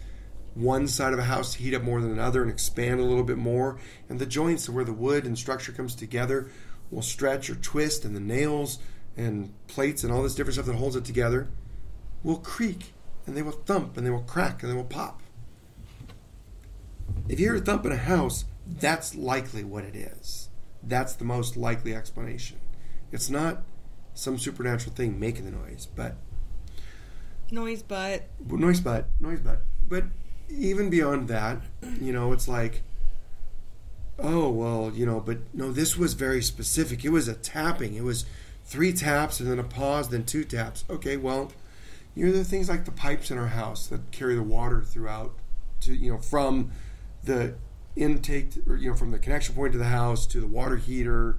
one side of a house to heat up more than another and expand a little bit more, and the joints where the wood and structure comes together will stretch or twist, and the nails and plates and all this different stuff that holds it together will creak, and they will thump, and they will crack, and they will pop. If you hear a thump in a house, that's likely what it is. That's the most likely explanation. It's not some supernatural thing making the noise, but... Noise, but. But even beyond that, you know, it's like, oh, well, you know, but no, this was very specific. It was a tapping. It was 3 taps and then a pause, then 2 taps. Okay, well, you know, there are things like the pipes in our house that carry the water throughout to, you know, from the intake, or, you know, from the connection point to the house to the water heater,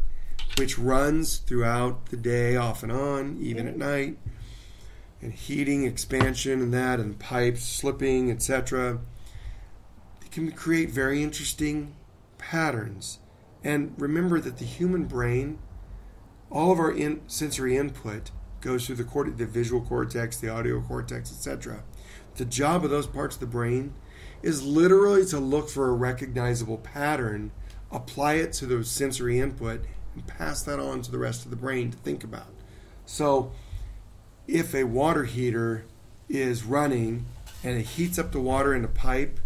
which runs throughout the day off and on, even at night, and heating, expansion, and that, and pipes slipping, etc. It can create very interesting patterns. And remember that the human brain, all of our sensory input goes through the visual cortex, the audio cortex, etc. The job of those parts of the brain is literally to look for a recognizable pattern, apply it to the sensory input, and pass that on to the rest of the brain to think about. So if a water heater is running and it heats up the water in a pipe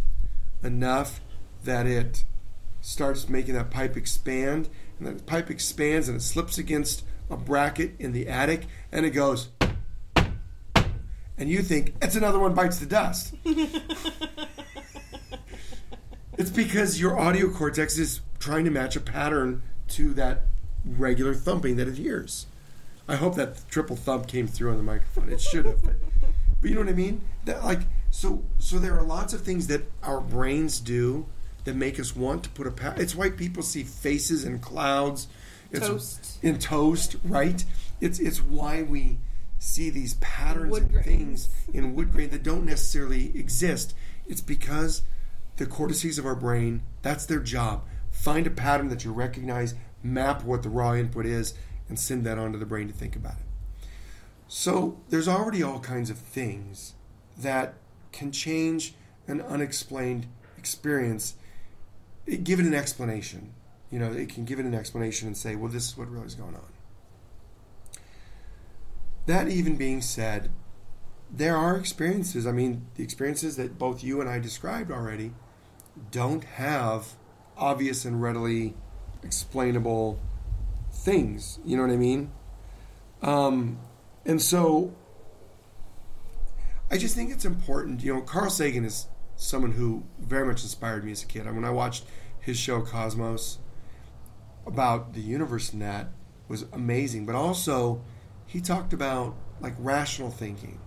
enough that it starts making that pipe expand, and the pipe expands and it slips against a bracket in the attic and it goes, and you think, it's another one bites the dust. It's because your audio cortex is trying to match a pattern to that regular thumping that it hears. I hope that triple thump came through on the microphone. It should have, but you know what I mean? That, like, so there are lots of things that our brains do that make us want to put a pattern. It's why people see faces in clouds. Toast, right? It's why we see these patterns and things in wood grain that don't necessarily exist. It's because the cortices of our brain, that's their job. Find a pattern that you recognize, map what the raw input is, and send that onto the brain to think about it. So there's already all kinds of things that can change an unexplained experience. Give it an explanation. You know, it can give it an explanation and say, well, this is what really is going on. That even being said, there are experiences. I mean, the experiences that both you and I described already don't have obvious and readily explainable things. You know what I mean? And so I just think it's important. You know, Carl Sagan is someone who very much inspired me as a kid. And when I watched his show Cosmos about the universe, and that was amazing. But also, he talked about, like, rational thinking,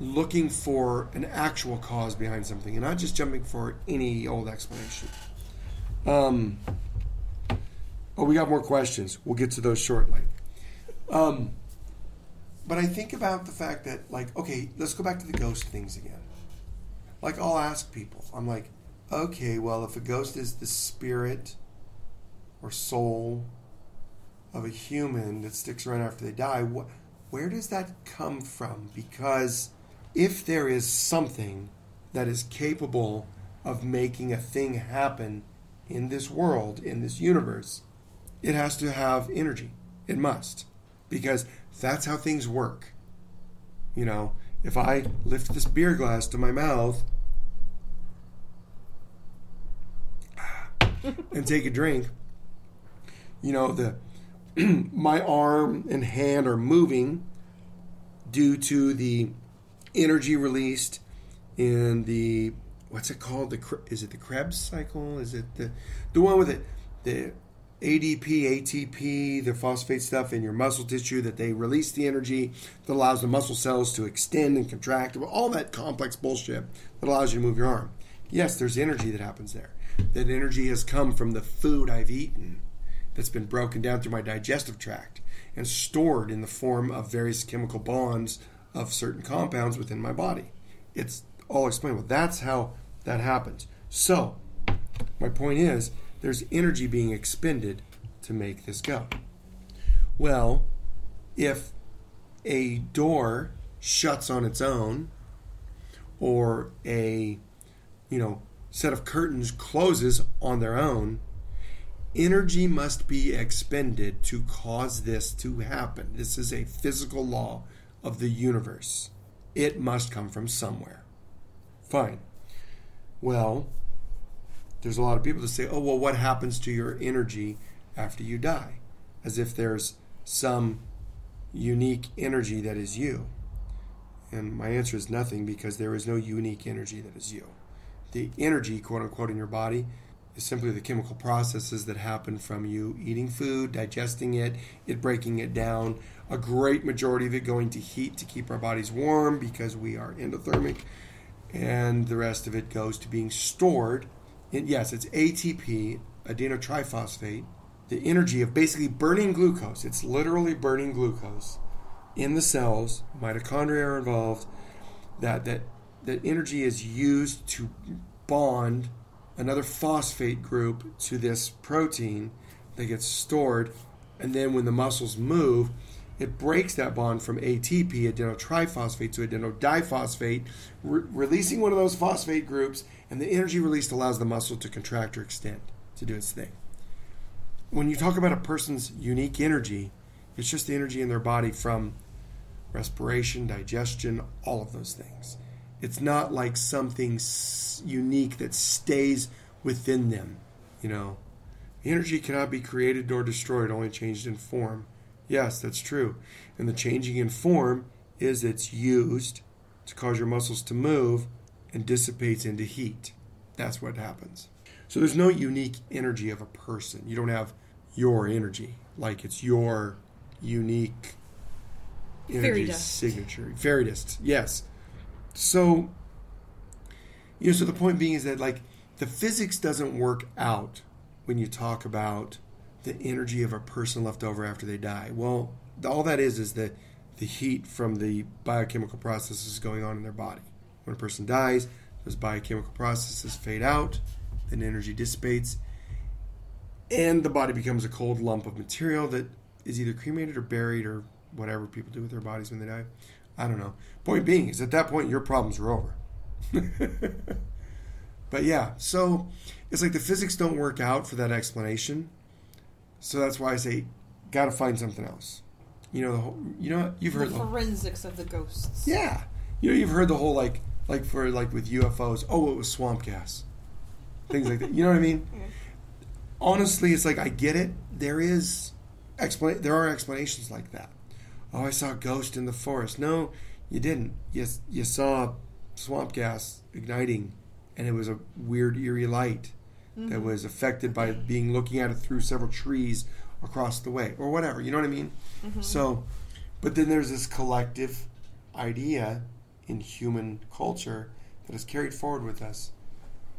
looking for an actual cause behind something, and not just jumping for any old explanation. We got more questions. We'll get to those shortly. But I think about the fact that, like, okay, let's go back to the ghost things again. Like, I'll ask people. I'm like, okay, well, if a ghost is the spirit or soul of a human that sticks around after they die, where does that come from? Because if there is something that is capable of making a thing happen in this world, in this universe, it has to have energy. It must. Because that's how things work. You know, if I lift this beer glass to my mouth and take a drink, you know, my arm and hand are moving due to the energy released in the, what's it called? Is it the Krebs cycle? Is it the one with the ADP, ATP, the phosphate stuff in your muscle tissue that they release the energy that allows the muscle cells to extend and contract, all that complex bullshit that allows you to move your arm. Yes, there's energy that happens there. That energy has come from the food I've eaten that's been broken down through my digestive tract and stored in the form of various chemical bonds of certain compounds within my body. It's all explainable. That's how that happens. So, my point is, there's energy being expended to make this go. Well, if a door shuts on its own, or a, set of curtains closes on their own, energy must be expended to cause this to happen. This is a physical law of the universe. It must come from somewhere. Fine. Well, there's a lot of people that say, what happens to your energy after you die? As if there's some unique energy that is you. And my answer is nothing, because there is no unique energy that is you. The energy, quote unquote, in your body is simply the chemical processes that happen from you eating food, digesting it, it breaking it down, a great majority of it going to heat to keep our bodies warm because we are endothermic, and the rest of it goes to being stored. And yes, it's ATP, adenosine triphosphate, the energy of basically burning glucose. It's literally burning glucose in the cells. Mitochondria are involved. That energy is used to bond another phosphate group to this protein that gets stored. And then when the muscles move, it breaks that bond from ATP, adenotriphosphate, to adenodiphosphate, releasing one of those phosphate groups, and the energy released allows the muscle to contract or extend, to do its thing. When you talk about a person's unique energy, it's just the energy in their body from respiration, digestion, all of those things. It's not like something unique that stays within them, Energy cannot be created nor destroyed, only changed in form. Yes, that's true. And the changing in form is it's used to cause your muscles to move and dissipates into heat. That's what happens. So there's no unique energy of a person. You don't have your energy. Like it's your unique energy fairy dust. Signature. Fairy dust, yes. So, so the point being is that the physics doesn't work out when you talk about the energy of a person left over after they die. Well, all that is the heat from the biochemical processes going on in their body. When a person dies, those biochemical processes fade out, then energy dissipates, and the body becomes a cold lump of material that is either cremated or buried or whatever people do with their bodies when they die. I don't know. Point being is at that point, your problems are over. But yeah, so it's the physics don't work out for that explanation. So that's why I say, gotta find something else. You've heard the forensics of the ghosts. Yeah, you've heard the whole for with UFOs. Oh, it was swamp gas, things like that. You know what I mean? Yeah. Honestly, it's I get it. There are explanations like that. Oh, I saw a ghost in the forest. No, you didn't. Yes, you saw swamp gas igniting, and it was a weird eerie light. Mm-hmm. That was affected by being looking at it through several trees across the way or whatever. You know what I mean? Mm-hmm. So, but then there's this collective idea in human culture that is carried forward with us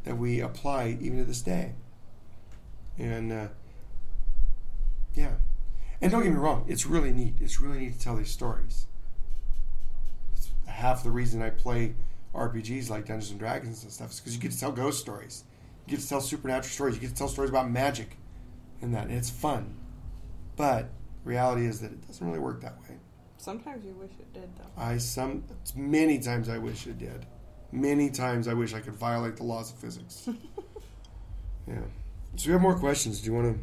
that we apply even to this day. And, yeah. And don't get me wrong. It's really neat. It's really neat to tell these stories. It's half the reason I play RPGs like Dungeons and Dragons and stuff is because you get to tell ghost stories. You get to tell supernatural stories. You get to tell stories about magic and that. And it's fun. But reality is that it doesn't really work that way. Sometimes you wish it did, though. Many times I wish it did. Many times I wish I could violate the laws of physics. Yeah. So we have more questions. Do you want to...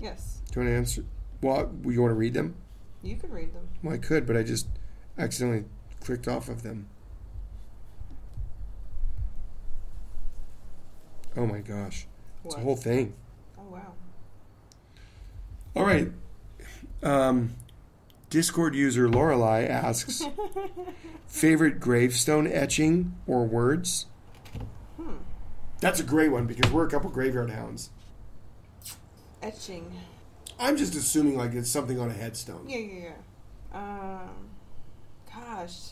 Yes. Do you want to answer? Well, you want to read them? You could read them. Well, I could, but I just accidentally clicked off of them. Oh my gosh. What? It's a whole thing. Oh, wow. All right. Discord user Lorelei asks, favorite gravestone etching or words? That's a great one because we're a couple graveyard hounds. etching. I'm just assuming like it's something on a headstone. Yeah. Gosh.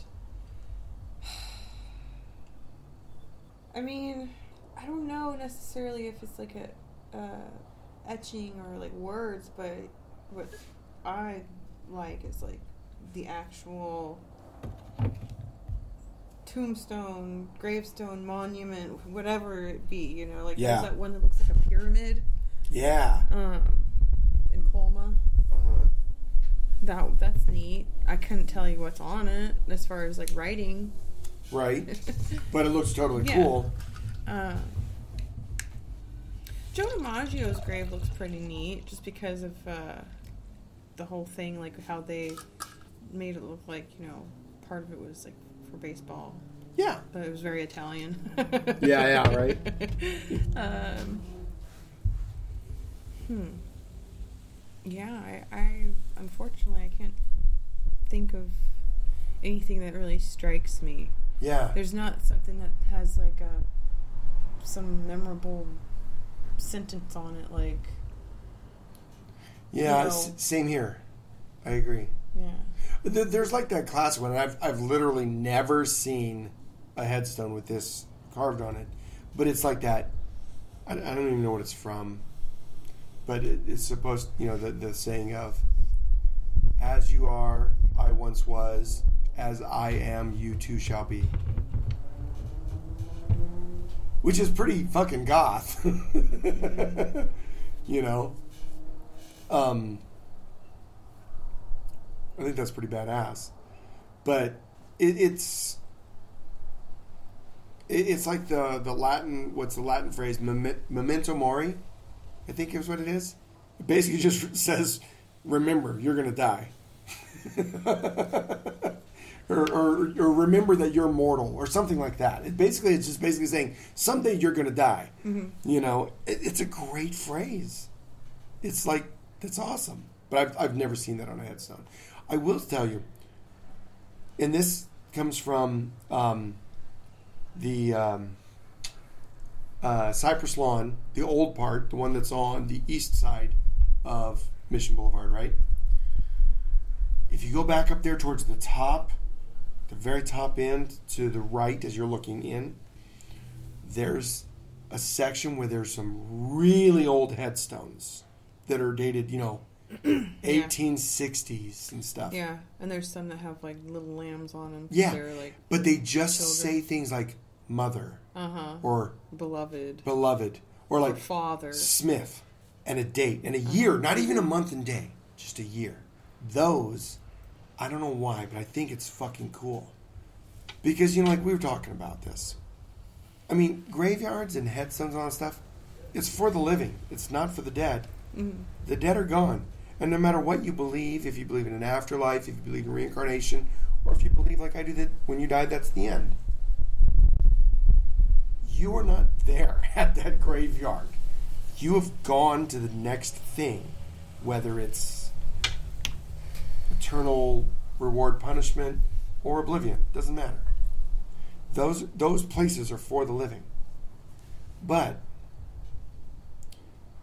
I mean, I don't know necessarily if it's like a etching or like words, but what I like is like the actual tombstone, gravestone, monument, whatever it be, you know, like there's that one that looks like a pyramid. Yeah. In Colma. Uh-huh. That's neat. I couldn't tell you what's on it as far as like writing. Right. But it looks totally cool. Joe DiMaggio's grave looks pretty neat just because of the whole thing, like how they made it look like, you know, part of it was like for baseball. Yeah. But it was very Italian. yeah, right. Yeah, I unfortunately I can't think of anything that really strikes me. Yeah. There's not something that has like some memorable sentence on it, like. Yeah, you know. Same here. I agree. Yeah. There's like that classic one, and I've literally never seen a headstone with this carved on it, but it's like that. I don't even know what it's from, but it's supposed, you know, the saying of, "As you are, I once was. As I am, you too shall be," which is pretty fucking goth, you know. I think that's pretty badass, but it's like the Latin. What's the Latin phrase? Memento mori, I think is what it is. It basically just says, "Remember, you're gonna die." Or remember that you're mortal, or something like that. It's just basically saying someday you're gonna die. Mm-hmm. You know, it's a great phrase. It's like that's awesome. But I've never seen that on a headstone. I will tell you, and this comes from the Cypress Lawn, the old part, the one that's on the east side of Mission Boulevard, right? If you go back up there towards the top, the very top end to the right as you're looking in, there's a section where there's some really old headstones that are dated, you know, 1860s and stuff. Yeah, and there's some that have like little lambs on them. Yeah, like but they just children. Say things like mother, or beloved, or like father, Smith, and a date and a year, not even a month and day, just a year. Those, I don't know why, but I think it's fucking cool because, you know, like we were talking about this. I mean, graveyards and headstones and all that stuff, it's for the living. It's not for the dead. Mm-hmm. The dead are gone. And no matter what you believe, if you believe in an afterlife, if you believe in reincarnation, or if you believe like I do that when you die, that's the end. You are not there at that graveyard. You have gone to the next thing, whether it's eternal reward, punishment, or oblivion. Doesn't matter. Those places are for the living. But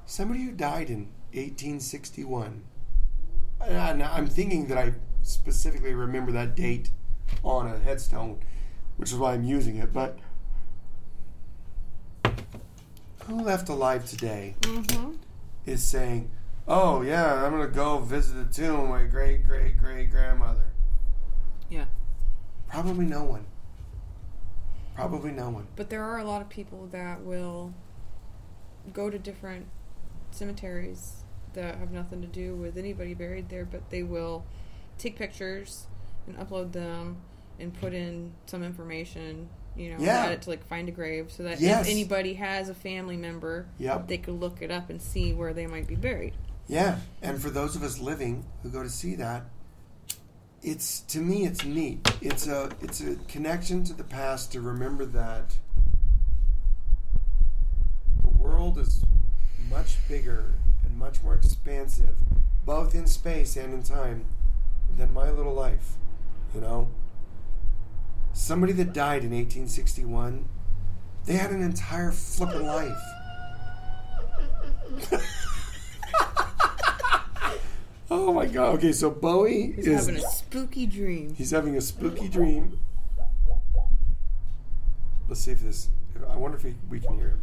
somebody who died in 1861, and I'm thinking that I specifically remember that date on a headstone, which is why I'm using it, but who left alive today is saying, "Oh, yeah, I'm going to go visit the tomb of my great-great-great-grandmother." Yeah. Probably no one. But there are a lot of people that will go to different cemeteries that have nothing to do with anybody buried there, but they will take pictures and upload them and put in some information, you know, about it to like find a grave so that if anybody has a family member, they can look it up and see where they might be buried. Yeah, and for those of us living who go to see that, it's, to me, it's neat. It's a connection to the past to remember that the world is much bigger and much more expansive, both in space and in time, than my little life, you know? Somebody that died in 1861, they had an entire flippin' life. Oh my God. Okay, so Bowie is having a spooky dream. He's having a spooky dream. Let's see if this... I wonder if we can hear him.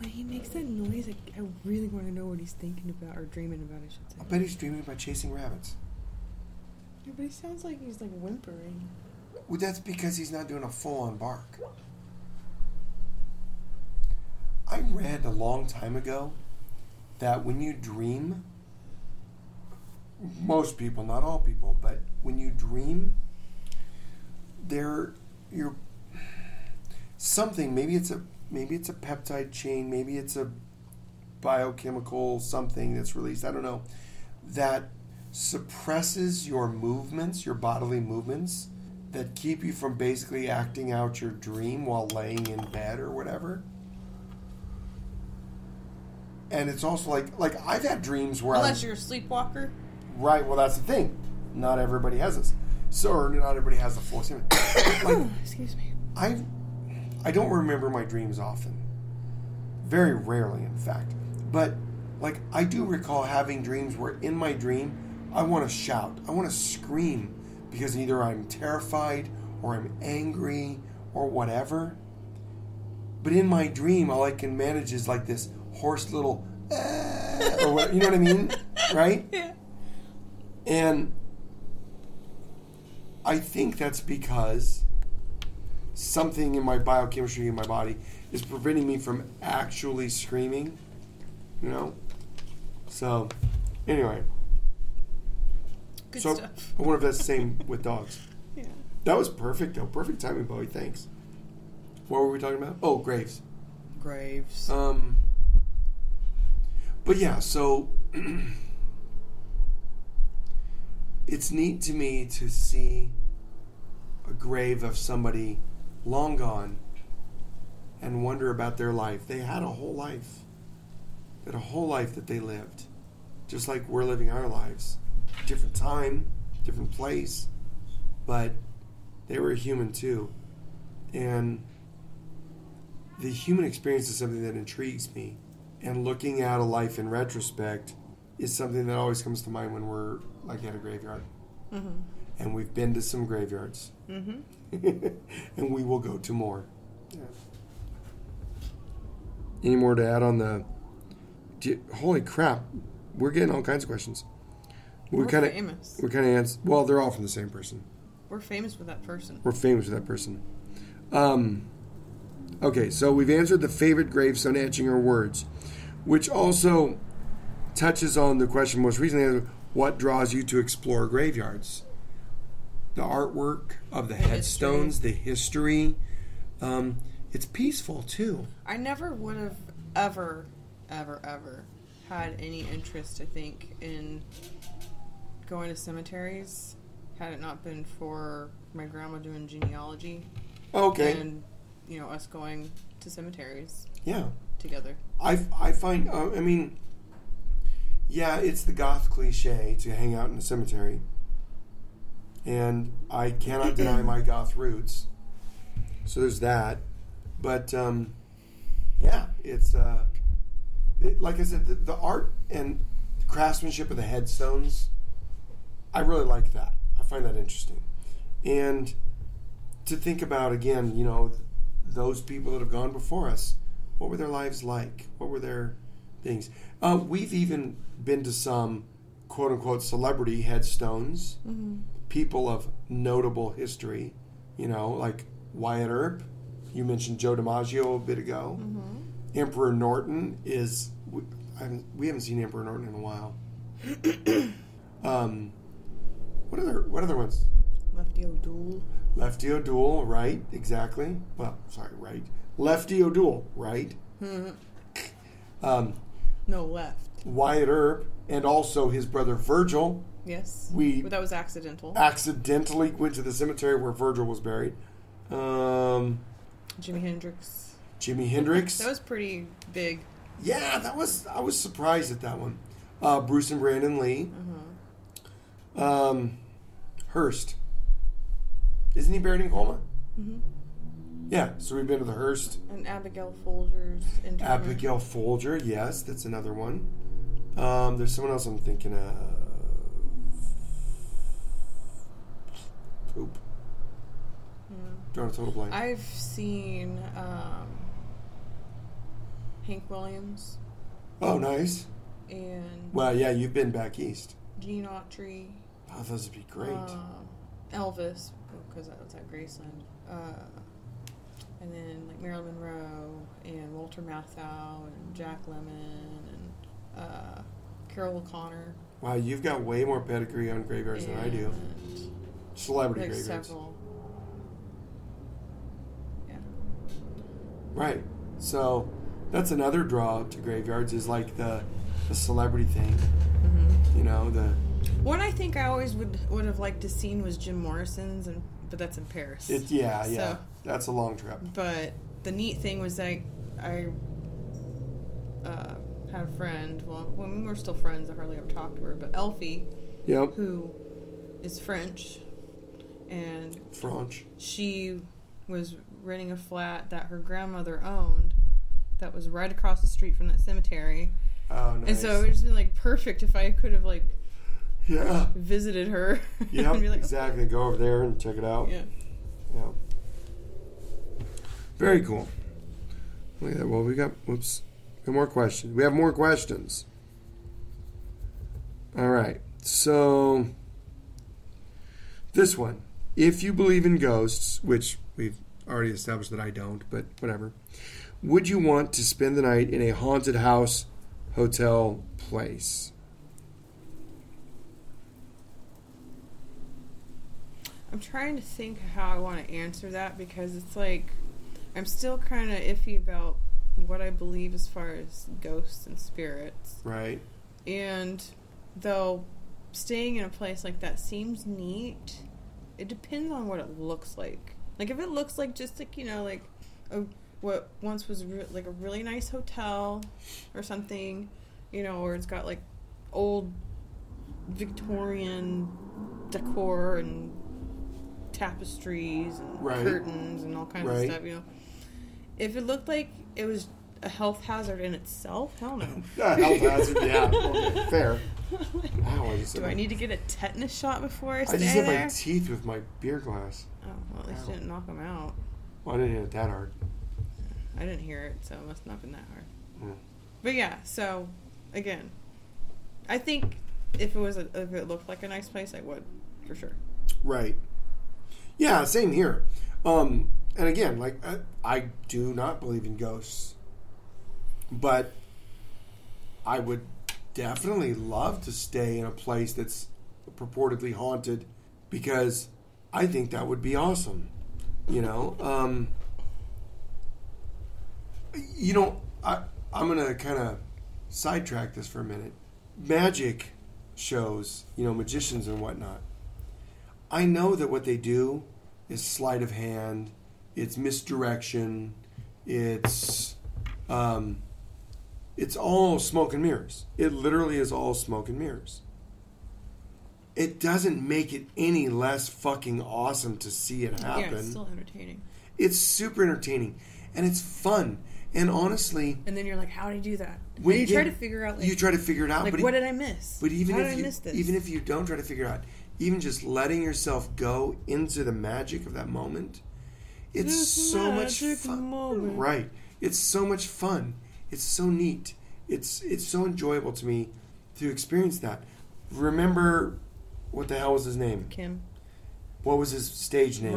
When he makes that noise, I really want to know what he's thinking about, or dreaming about, I should say. I bet he's dreaming about chasing rabbits. Yeah, but he sounds like he's like whimpering. Well, that's because he's not doing a full-on bark. I read a long time ago that when you dream, most people, not all people, but when you dream, you're something. Maybe it's a peptide chain. Maybe it's a biochemical something that's released. I don't know, that suppresses your movements, your bodily movements, that keep you from basically acting out your dream while laying in bed or whatever. And it's also like I've had dreams where unless you're a sleepwalker. Right, well that's the thing. Not everybody has this. So not everybody has the full stamina. Excuse me. I don't remember my dreams often. Very rarely, in fact. But like I do recall having dreams where in my dream I want to shout. I want to scream because either I'm terrified or I'm angry or whatever. But in my dream all I can manage is like this hoarse little or what, you know what I mean, right? Yeah. And I think that's because something in my biochemistry in my body is preventing me from actually screaming, you know? So anyway, good so stuff. I wonder if that's the same with dogs. Yeah. That was perfect though. Perfect timing, Bowie. Thanks. What were we talking about? Oh, graves. But yeah, so it's neat to me to see a grave of somebody long gone and wonder about their life. They had a whole life. They had a whole life that they lived, just like we're living our lives. Different time, different place, but they were human too. And the human experience is something that intrigues me. And looking at a life in retrospect is something that always comes to mind when we're like at a graveyard. Mm-hmm. And we've been to some graveyards. Mm-hmm. And we will go to more. Yeah. Any more to add on the... holy crap. We're getting all kinds of questions. We're famous. We're kind of... Well, they're all from the same person. We're famous with that person. Okay, so we've answered the favorite gravestone etching or words, which also touches on the question most recently answered, what draws you to explore graveyards? The artwork of the headstones, history. The history. It's peaceful, too. I never would have ever had any interest, I think, in going to cemeteries had it not been for my grandma doing genealogy. Okay. And you know, us going to cemeteries. Yeah. Together. I find, I mean, yeah, it's the goth cliche to hang out in a cemetery. And I cannot deny my goth roots. So there's that. But, yeah, it's, like I said, the art and craftsmanship of the headstones, I really like that. I find that interesting. And to think about, again, you know, those people that have gone before us, what were their lives like? What were their things? We've even been to some quote-unquote celebrity headstones, mm-hmm. people of notable history, you know, like Wyatt Earp. You mentioned Joe DiMaggio a bit ago. Mm-hmm. Emperor Norton is... we haven't seen Emperor Norton in a while. What other ones? Lefty O'Doul. Lefty O'Doul, right? Exactly. Well, sorry, right. Lefty O'Doul, right? No, left. Wyatt Earp, and also his brother Virgil. Yes. But that was accidental. Accidentally went to the cemetery where Virgil was buried. Jimi Hendrix. That was pretty big. Yeah, I was surprised at that one. Bruce and Brandon Lee. Hearst. Isn't he buried in Colma? Mm-hmm. Yeah, so we've been to the Hearst. And Abigail Folger's interview. Abigail Folger, yes, that's another one. There's someone else I'm thinking of. Poop. Yeah. Drawing a total blank. I've seen Hank Williams. Oh, nice. And well, yeah, you've been back east. Gene Autry. Oh, those would be great. Elvis, because that was at Graceland. And then like Marilyn Monroe and Walter Matthau and Jack Lemmon and Carol O'Connor. Wow, you've got way more pedigree on graveyards than I do. Celebrity like graveyards. Several. Yeah. Right. So that's another draw to graveyards is like the celebrity thing. Mm-hmm. You know, the one I think I always would have liked to seen was Jim Morrison's, and but that's in Paris. Yeah. That's a long trip. But the neat thing was like I had a friend. Well, when we were still friends, I hardly ever talked to her. But Elfie, yep, who is French, and she was renting a flat that her grandmother owned, that was right across the street from that cemetery. Oh, nice. And so it would just been like perfect if I could have like visited her. Yeah, like, exactly. Okay. Go over there and check it out. Yeah. Very cool. Look at that. Well, we got more questions. We have more questions. All right. So this one. If you believe in ghosts, which we've already established that I don't, but whatever, would you want to spend the night in a haunted house, hotel, place? I'm trying to think how I want to answer that because it's like I'm still kind of iffy about what I believe as far as ghosts and spirits. Right. And though staying in a place like that seems neat, it depends on what it looks like. Like if it looks like just like, you know, like what once was like a really nice hotel or something, you know, or it's got like old Victorian decor and tapestries and curtains and all kinds of stuff, you know. If it looked like it was a health hazard in itself, hell no. A health hazard, yeah. Okay, fair. Wow, do I need to get a tetanus shot before I stay there? I just hit my teeth with my beer glass. Oh, well, at least you didn't knock them out. Well, I didn't hit it that hard. I didn't hear it, so it must not have been that hard. Yeah. But yeah, so, again, I think if it looked like a nice place, I would, for sure. Right. Yeah, same here. And again, like, I do not believe in ghosts. But I would definitely love to stay in a place that's purportedly haunted because I think that would be awesome. You know? You know, I'm going to kind of sidetrack this for a minute. Magic shows, you know, magicians and whatnot. I know that what they do is sleight of hand, it's misdirection, it's all smoke and mirrors. It literally is all smoke and mirrors. It doesn't make it any less fucking awesome to see it happen. Yeah, it's still entertaining. It's super entertaining, and it's fun. And honestly, and then you're like, "How did I do that?" You try to figure out. Like, you try to figure it out. Like, what did I miss? But even I miss this? Even if you don't try to figure it out. Even just letting yourself go into the magic of that moment, it's so much fun. Right. It's so much fun. It's so neat. It's so enjoyable to me to experience that. Remember, what the hell was his name? Kim. What was his stage name?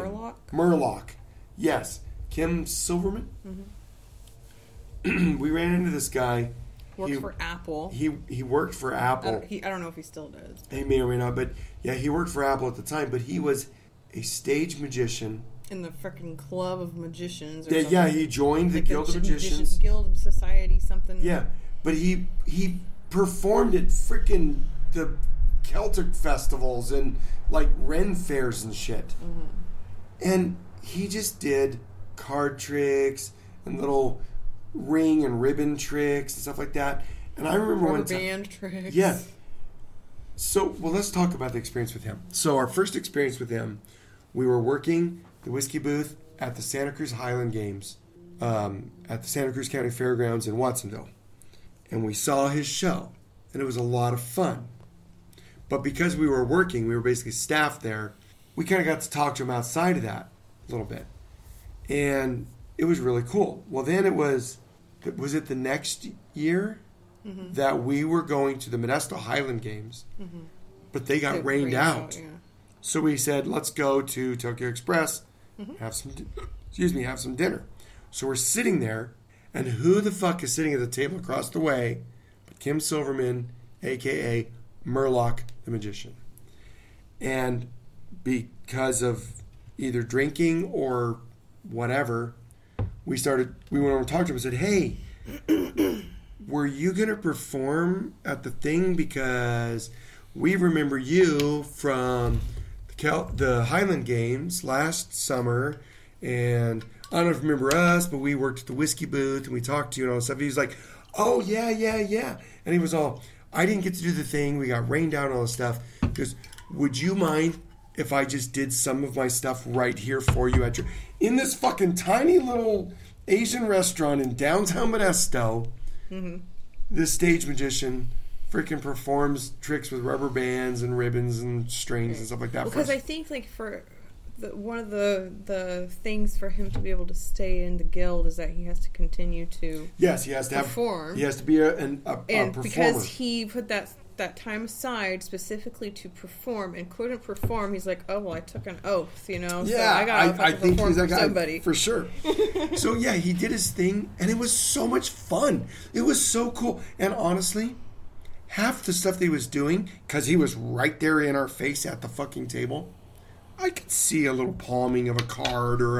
Murloc. Yes. Kim Silverman. Mm-hmm. We ran into this guy. Worked for Apple. He worked for Apple. I don't know if he still does. He may or may not, but yeah, he worked for Apple at the time. But he was a stage magician in the freaking Club of Magicians. Or something. Yeah, he joined the Guild of Magicians, Guild Society, something. Yeah, but he performed at freaking the Celtic festivals and like Ren fairs and shit. Mm-hmm. And he just did card tricks and little ring and ribbon tricks and stuff like that. And I remember one time. Rubber band tricks. Yeah. So, well, let's talk about the experience with him. So our first experience with him, we were working the whiskey booth at the Santa Cruz Highland Games at the Santa Cruz County Fairgrounds in Watsonville. And we saw his show, and it was a lot of fun. But because we were working, we were basically staffed there, we kind of got to talk to him outside of that a little bit. And it was really cool. Well, then it was it the next year mm-hmm. that we were going to the Modesto Highland Games, mm-hmm. but they got rained out. Yeah. So we said, let's go to Tokyo Express, mm-hmm. have some dinner. So we're sitting there, and who the fuck is sitting at the table across the way but Kim Silverman, a.k.a. Murloc the Magician. And because of either drinking or whatever, we went over and talked to him and said, hey, were you going to perform at the thing? Because we remember you from the Highland Games last summer, and I don't know if you remember us, but we worked at the whiskey booth and we talked to you and all that stuff. He was like, oh, yeah. And he was all, I didn't get to do the thing. We got rained out and all this stuff. Because would you mind if I just did some of my stuff right here for you at your... in this fucking tiny little Asian restaurant in downtown Modesto, mm-hmm. this stage magician freaking performs tricks with rubber bands and ribbons and strings and stuff like that. Because I think, like, for... one of the things for him to be able to stay in the guild is that he has to continue to perform. He has to be a performer. Because he put that time aside specifically to perform and couldn't perform, he's like, oh, well, I took an oath, you know? Yeah, so I think he's that guy somebody. For sure. So, yeah, he did his thing, and it was so much fun. It was so cool. And honestly, half the stuff that he was doing, because he was right there in our face at the fucking table, I could see a little palming of a card or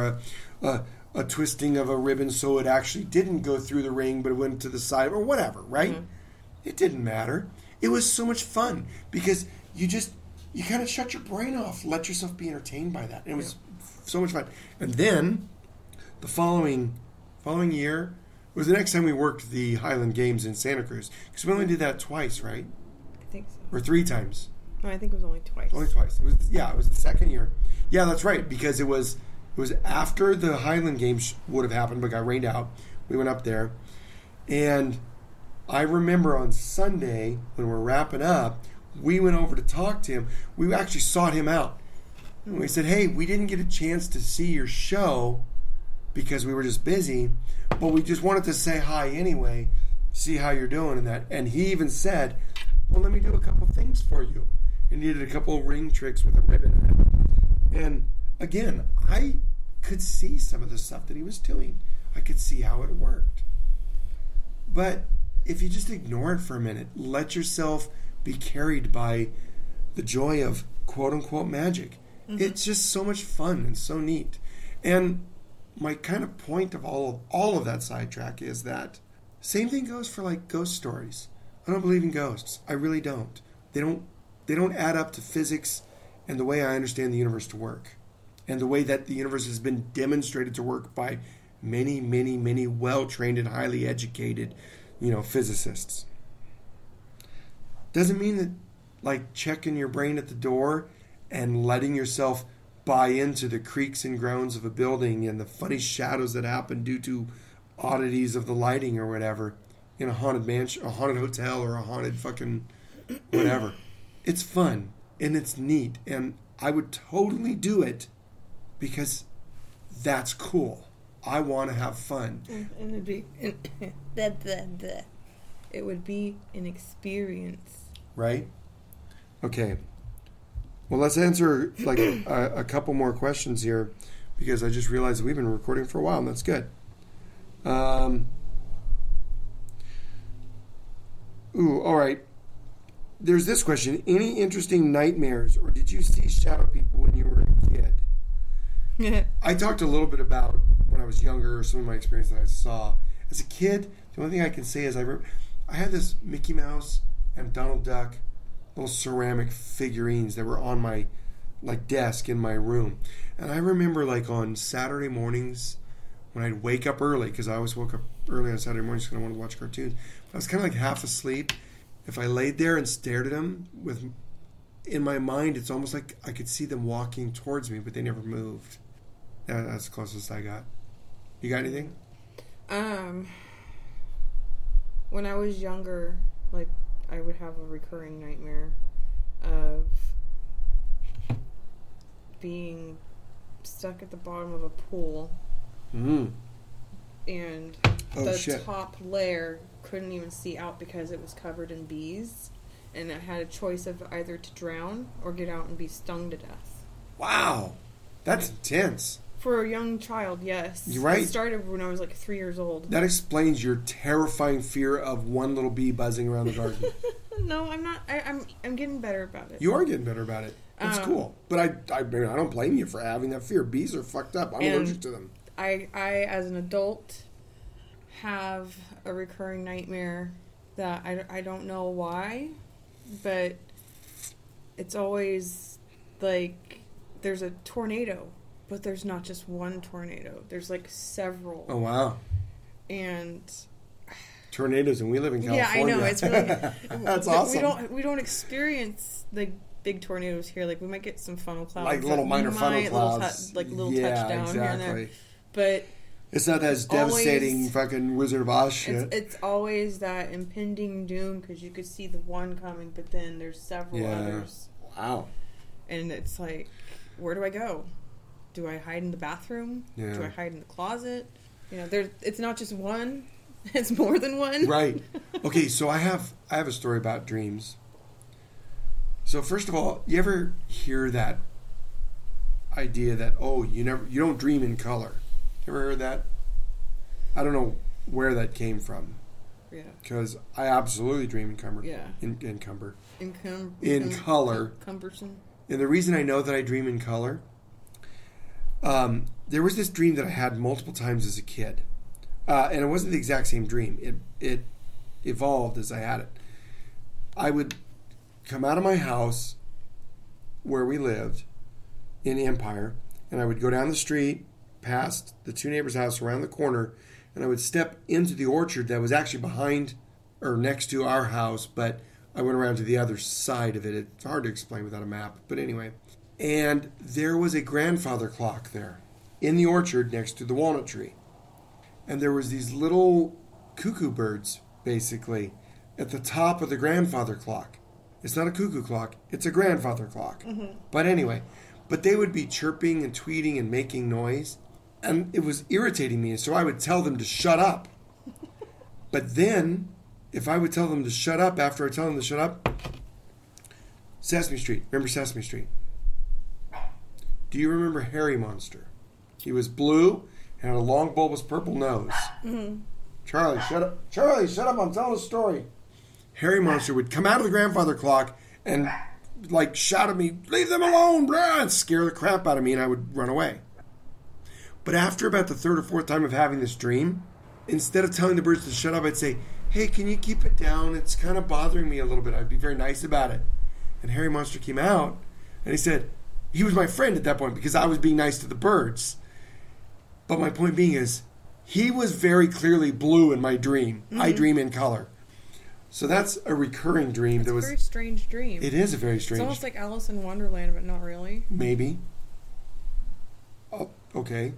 a twisting of a ribbon so it actually didn't go through the ring but it went to the side or whatever, right? Mm-hmm. It didn't matter. It was so much fun because you kind of shut your brain off, let yourself be entertained by that. And it was so much fun. And then the following year was the next time we worked the Highland Games in Santa Cruz because we only did that twice, right? I think so. Or three times. No, I think it was only twice. It was the second year. Yeah, that's right, because it was after the Highland Games would have happened, but got rained out. We went up there, and I remember on Sunday when we were wrapping up, we went over to talk to him. We actually sought him out, and we said, "Hey, we didn't get a chance to see your show because we were just busy, but we just wanted to say hi anyway, see how you're doing and that." And he even said, "Well, let me do a couple things for you." And he did a couple of ring tricks with a ribbon in it. And again, I could see some of the stuff that he was doing. I could see how it worked. But if you just ignore it for a minute, let yourself be carried by the joy of quote-unquote magic. Mm-hmm. It's just so much fun and so neat. And my kind of point of all of that sidetrack is that same thing goes for like ghost stories. I don't believe in ghosts. I really don't. They don't add up to physics and the way I understand the universe to work and the way that the universe has been demonstrated to work by many, many, many well-trained and highly educated, physicists. Doesn't mean that, like, checking your brain at the door and letting yourself buy into the creaks and groans of a building and the funny shadows that happen due to oddities of the lighting or whatever in a haunted mansion, a haunted hotel, or a haunted fucking whatever. It's fun, and it's neat, and I would totally do it because that's cool. I want to have fun. And it would be an experience. Right? Okay. Well, let's answer like a couple more questions here because I just realized we've been recording for a while, and that's good. All right. There's this question. Any interesting nightmares, or did you see shadow people when you were a kid? Yeah. I talked a little bit about when I was younger, some of my experience that I saw. As a kid, the only thing I can say is I had this Mickey Mouse and Donald Duck little ceramic figurines that were on my desk in my room. And I remember on Saturday mornings when I'd wake up early, because I always woke up early on Saturday mornings because I wanted to watch cartoons. I was kind of half asleep. If I laid there and stared at them with in my mind, it's almost like I could see them walking towards me, but they never moved. That's the closest I got. You got anything? When I was younger, like, I would have a recurring nightmare of being stuck at the bottom of a pool. Mm. And top layer couldn't even see out because it was covered in bees. And I had a choice of either to drown or get out and be stung to death. Wow. That's intense. For a young child, yes. You're right. It started when I was like 3 years old. That explains your terrifying fear of one little bee buzzing around the garden. No, I'm not. I'm getting better about it. You are getting better about it. It's cool. But I don't blame you for having that fear. Bees are fucked up. I'm allergic to them. I, as an adult, have a recurring nightmare that I don't know why, but it's always like there's a tornado. But there's not just one tornado. There's like several. Oh, wow. And tornadoes, and we live in California. Yeah, I know. It's really, that's awesome. We don't experience like big tornadoes here. Like we might get some funnel clouds, like little minor funnel clouds, little touchdown exactly. Here and there. But it's not as devastating always, fucking Wizard of Oz shit. It's always that impending doom because you could see the one coming, but then there's several others. Wow. And it's like, where do I go? Do I hide in the bathroom? Yeah. Do I hide in the closet? You know, it's not just one. It's more than one. Right. Okay, so I have a story about dreams. So first of all, you ever hear that idea that, oh, you don't dream in color? You ever heard that? I don't know where that came from. Yeah. Because I absolutely dream in color. Yeah. In color. Cumbersome. And the reason I know that I dream in color... there was this dream that I had multiple times as a kid. And it wasn't the exact same dream. It evolved as I had it. I would come out of my house where we lived in Empire, and I would go down the street past the two neighbors' house around the corner, and I would step into the orchard that was actually behind or next to our house, but I went around to the other side of it. It's hard to explain without a map, but anyway... And there was a grandfather clock there in the orchard next to the walnut tree. And there was these little cuckoo birds, basically, at the top of the grandfather clock. It's not a cuckoo clock. It's a grandfather clock. Mm-hmm. But anyway, they would be chirping and tweeting and making noise. And it was irritating me. And so I would tell them to shut up. But then, if I would tell them to shut up after I tell them to shut up, Sesame Street. Remember Sesame Street? Do you remember Harry Monster? He was blue and had a long, bulbous purple nose. Mm-hmm. Charlie, shut up. Charlie, shut up. I'm telling a story. Harry Monster would come out of the grandfather clock and, like, shout at me, leave them alone, bruh, and scare the crap out of me, and I would run away. But after about the third or fourth time of having this dream, instead of telling the birds to shut up, I'd say, hey, can you keep it down? It's kind of bothering me a little bit. I'd be very nice about it. And Harry Monster came out, and he said... He was my friend at that point because I was being nice to the birds. But my point being is, he was very clearly blue in my dream. Mm-hmm. I dream in color. So that's a recurring dream. That's a very strange dream. It is a very strange dream. It's almost like Alice in Wonderland, but not really. Maybe. Oh, okay.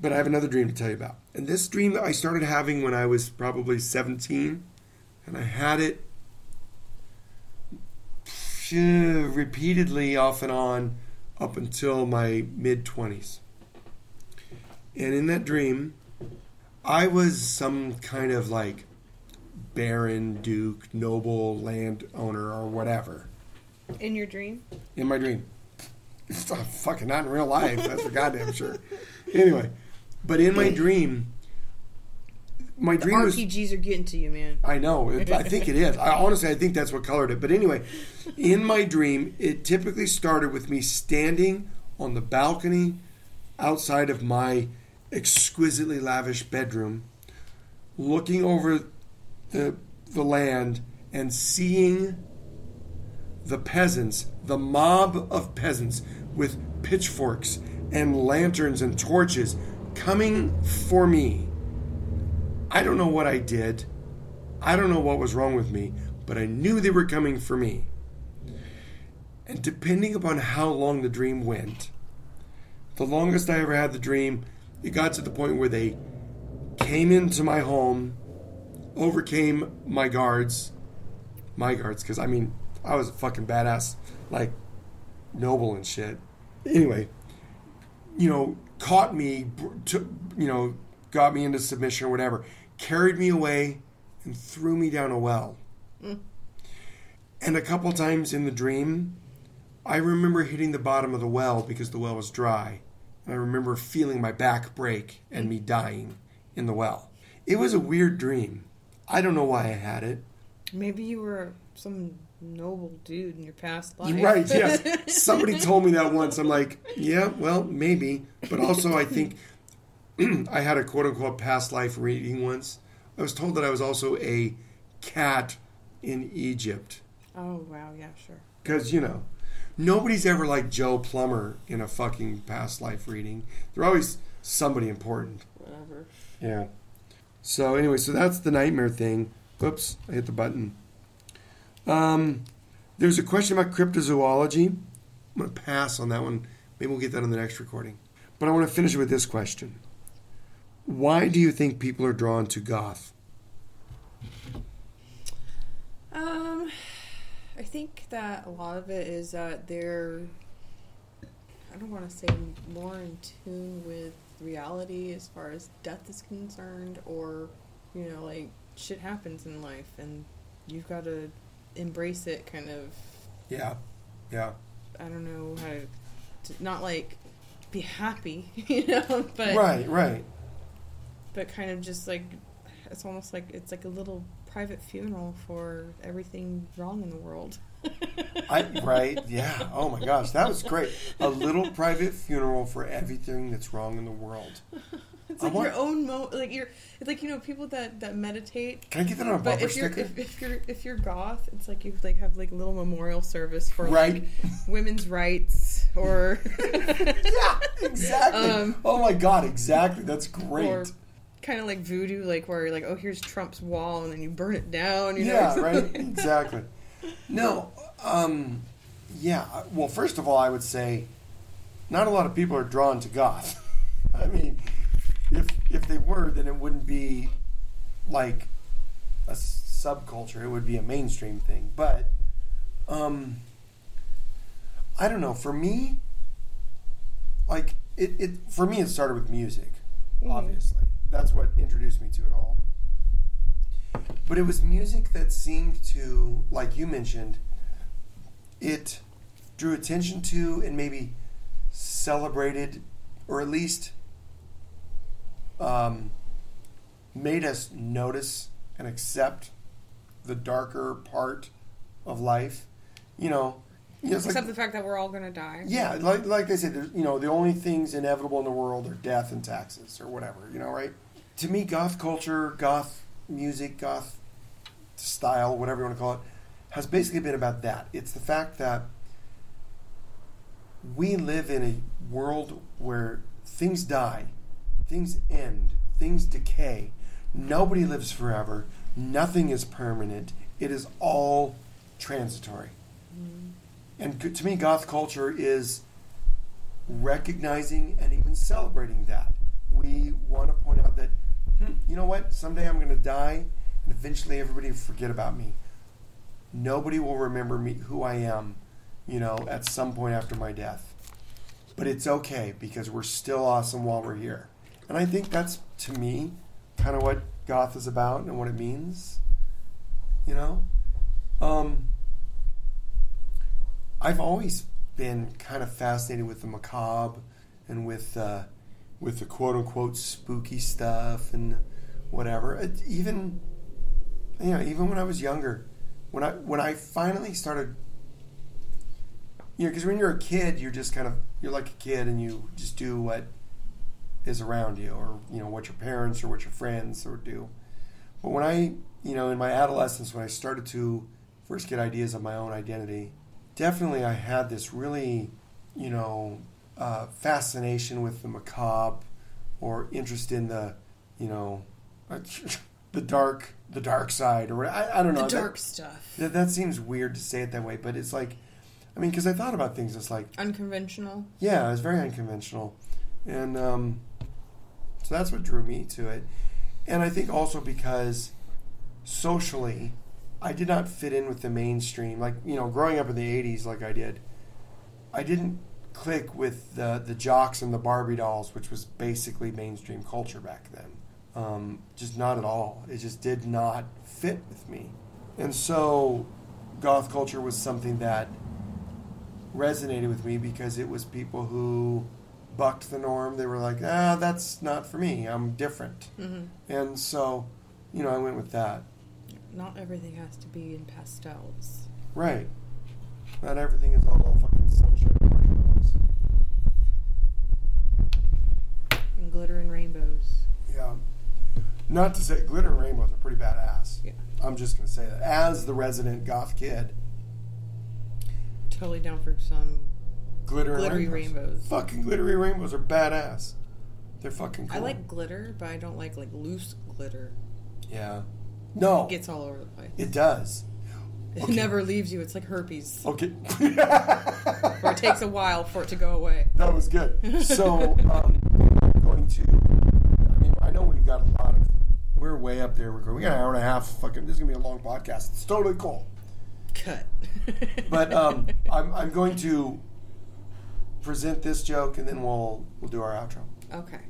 But I have another dream to tell you about. And this dream that I started having when I was probably 17, and I had it repeatedly off and on up until my mid-20s. And in that dream, I was some kind of like baron, duke, noble, landowner, or whatever. In your dream? In my dream. It's not fucking not in real life, that's for goddamn sure. Anyway, but in my dream... My dream was, RPGs are getting to you, man. I know. I think it is. Honestly, I think that's what colored it. But anyway, in my dream, it typically started with me standing on the balcony outside of my exquisitely lavish bedroom, looking over the land and seeing the peasants, the mob of peasants with pitchforks and lanterns and torches coming for me. I don't know what I did. I don't know what was wrong with me, but I knew they were coming for me. And depending upon how long the dream went, the longest I ever had the dream, it got to the point where they came into my home, overcame my guards, because, I mean, I was a fucking badass, like, noble and shit. Anyway, you know, caught me, got me into submission or whatever, carried me away and threw me down a well. Mm. And a couple times in the dream, I remember hitting the bottom of the well because the well was dry. And I remember feeling my back break and me dying in the well. It was a weird dream. I don't know why I had it. Maybe you were some noble dude in your past life. Right, yes. Somebody told me that once. I'm like, yeah, well, maybe. But also I think I had a quote-unquote past life reading once. I was told that I was also a cat in Egypt. Oh, wow, yeah, sure. Because, you know, nobody's ever like Joe Plumber in a fucking past life reading. They're always somebody important. Whatever. Yeah. So, anyway, so that's the nightmare thing. Oops, I hit the button. There's a question about cryptozoology. I'm going to pass on that one. Maybe we'll get that on the next recording. But I want to finish with this question. Why do you think people are drawn to goth? I think that a lot of it is that they're, I don't want to say more in tune with reality as far as death is concerned, or, you know, like, shit happens in life and you've got to embrace it, kind of. Yeah. I don't know how to not, like, be happy, you know, but. Right. But kind of just like, it's almost like it's like a little private funeral for everything wrong in the world. Right, yeah. Oh my gosh, that was great. A little private funeral for everything that's wrong in the world. It's like your own people that meditate. Can I get that on a bumper sticker? If you're goth, it's like you like have like little memorial service for like women's rights or yeah, exactly. Oh my god, exactly. That's great. Or, kind of like voodoo, like where you're like, oh, here's Trump's wall, and then you burn it down. You know? Right, exactly. No, yeah. Well, first of all, I would say not a lot of people are drawn to goth. I mean, if they were, then it wouldn't be like a subculture. It would be a mainstream thing. But I don't know. For me, like it for me, it started with music, obviously. That's what introduced me to it all. But it was music that seemed to, like you mentioned, it drew attention to and maybe celebrated, or at least made us notice and accept the darker part of life. You know, except like, the fact that we're all going to die. Yeah, like they said, you know, the only things inevitable in the world are death and taxes or whatever, you know, right? To me, goth culture, goth music, goth style, whatever you want to call it, has basically been about that. It's the fact that we live in a world where things die, things end, things decay. Nobody lives forever. Nothing is permanent. It is all transitory. Mm-hmm. And to me, goth culture is recognizing and even celebrating that. We want to point out that, you know what? Someday I'm going to die, and eventually everybody will forget about me. Nobody will remember me, who I am, you know, at some point after my death. But it's okay, because we're still awesome while we're here. And I think that's, to me, kind of what goth is about and what it means, you know? I've always been kind of fascinated with the macabre and with the quote-unquote spooky stuff and whatever. Even when I was younger, when I finally started, you know, because when you're a kid, you're like a kid and you just do what is around you, or, you know, what your parents or what your friends or do. But when I, you know, in my adolescence, when I started to first get ideas of my own identity, definitely I had this really, you know, fascination with the macabre, or interest in the, you know, the dark side, or I don't know. The dark stuff. That seems weird to say it that way, but it's like, I mean, because I thought about things that's like... unconventional. Yeah, it's very unconventional. And so that's what drew me to it. And I think also because socially, I did not fit in with the mainstream. Like, you know, growing up in the 80s like I did, I didn't click with the jocks and the Barbie dolls, which was basically mainstream culture back then. Just not at all. It just did not fit with me. And so goth culture was something that resonated with me because it was people who bucked the norm. They were like, that's not for me. I'm different. Mm-hmm. And so, you know, I went with that. Not everything has to be in pastels. Right. Not everything is all fucking sunshine and marshmallows. And glitter and rainbows. Yeah. Not to say glitter and rainbows are pretty badass. Yeah. I'm just going to say that. As the resident goth kid. Totally down for some glittery rainbows. Fucking glittery rainbows are badass. They're fucking cool. I like glitter, but I don't like loose glitter. Yeah. No. It gets all over the place. It does. Okay. It never leaves you. It's like herpes. Okay. Or it takes a while for it to go away. That was good. So, I know we've got a lot of... We're way up there. We got an hour and a half. Fucking, this is going to be a long podcast. It's totally cool. Cut. But I'm going to present this joke, and then we'll do our outro. Okay.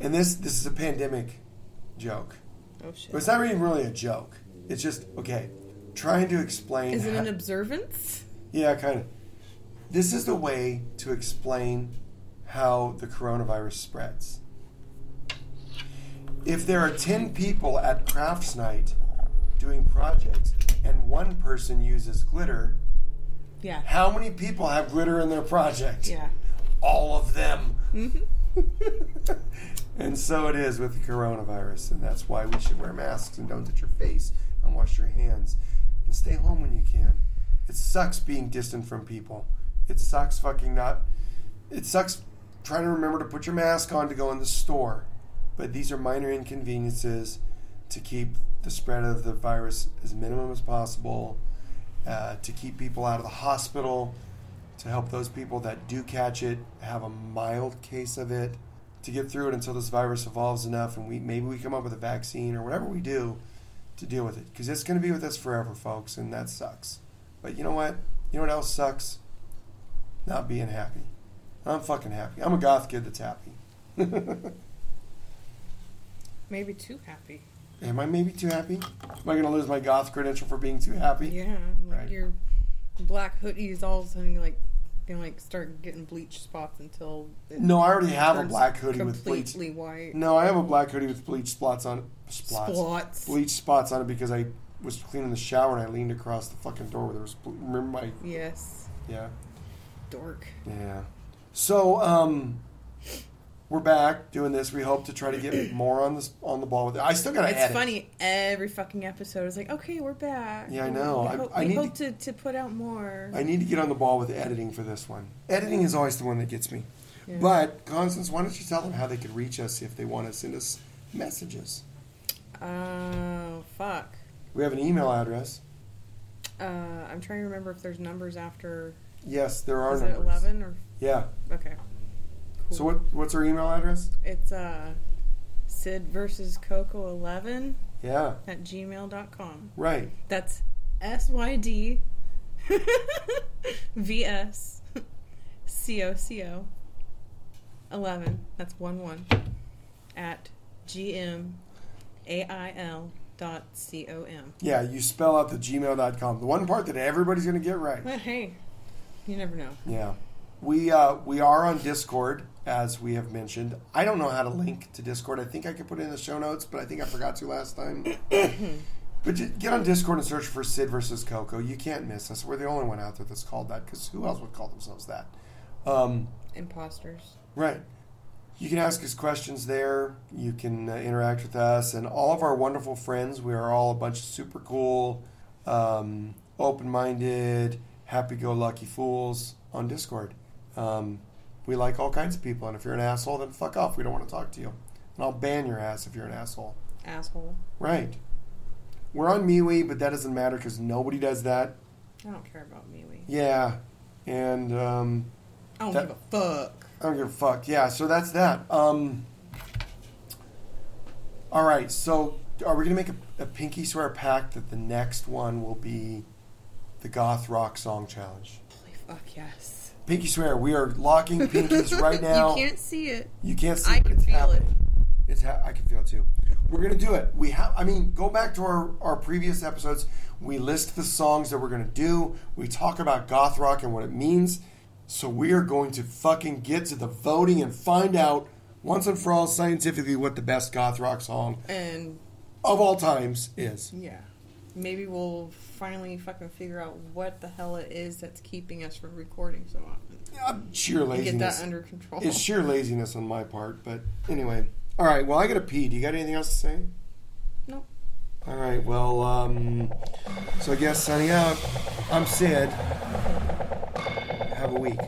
And this is a pandemic joke. Oh, shit. But it's not even really a joke. It's just, okay, trying to explain... Is it an observance? Yeah, kind of. This is the way to explain how the coronavirus spreads. If there are 10 people at crafts night doing projects and one person uses glitter, yeah, how many people have glitter in their project? Yeah. All of them. Mm-hmm. And so it is with the coronavirus, and that's why we should wear masks and don't touch your face and wash your hands and stay home when you can. It sucks being distant from people. It sucks it sucks trying to remember to put your mask on to go in the store. But these are minor inconveniences to keep the spread of the virus as minimum as possible, to keep people out of the hospital, to help those people that do catch it have a mild case of it, to get through it until this virus evolves enough and maybe we come up with a vaccine or whatever we do to deal with it. Because it's going to be with us forever, folks, and that sucks. But you know what? You know what else sucks? Not being happy. I'm fucking happy. I'm a goth kid that's happy. Maybe too happy. Am I maybe too happy? Am I going to lose my goth credential for being too happy? Yeah. Like right. Your black hoodies all of a sudden like start getting bleach spots until... No, I already have a black hoodie with bleach. Completely white. No, I have a black hoodie with bleach spots on it. Spots. Bleach spots on it because I was cleaning the shower and I leaned across the fucking door where there was... Remember my... Yes. Yeah. Dork. Yeah. So, we're back doing this. We hope to try to get more on the ball with it. I still got to edit. It's funny. Every fucking episode is like, okay, we're back. Yeah, I know. We hope to put out more. I need to get on the ball with editing for this one. Editing is always the one that gets me. Yeah. But, Constance, why don't you tell them how they could reach us if they want to send us messages? Oh, fuck. We have an email address. I'm trying to remember if there's numbers after. Yes, there are numbers. Is it 11 or? Yeah. Okay. So what's her email address? It's sidversuscoco11 at gmail.com. Right. That's SYD VSCOCO11. That's 11 at gmail.com. Yeah, you spell out the gmail.com. The one part that everybody's going to get right. But hey, you never know. Yeah. We are on Discord, as we have mentioned. I don't know how to link to Discord. I think I could put it in the show notes, but I think I forgot to last time. But just get on Discord and search for Sid versus Coco. You can't miss us. We're the only one out there that's called that, because who else would call themselves that? Imposters. Right. You can ask us questions there. You can interact with us. And all of our wonderful friends, we are all a bunch of super cool, open-minded, happy-go-lucky fools on Discord. We like all kinds of people, and if you're an asshole, then fuck off. We don't want to talk to you. And I'll ban your ass if you're an asshole. Asshole. Right. We're on MeWe, but that doesn't matter because nobody does that. I don't care about MeWe. Yeah. And, I don't give a fuck. I don't give a fuck. Yeah, so that's that. All right, so are we going to make a pinky swear pact that the next one will be the goth rock song challenge? Holy fuck, yes. Pinky swear. We are locking pinkies right now. You can't see it. You can't see it. I can feel it. I can feel it, too. We're going to do it. We have. I mean, go back to our previous episodes. We list the songs that we're going to do. We talk about goth rock and what it means. So we are going to fucking get to the voting and find out, once and for all, scientifically, what the best goth rock song and of all times is. Yeah. Maybe we'll finally fucking figure out what the hell it is that's keeping us from recording so often. Yeah, sheer laziness. Get that under control. It's sheer laziness on my part, but anyway. All right, well, I got to pee. Do you got anything else to say? Nope. All right, well, so I guess signing out, I'm Sid. Have a week.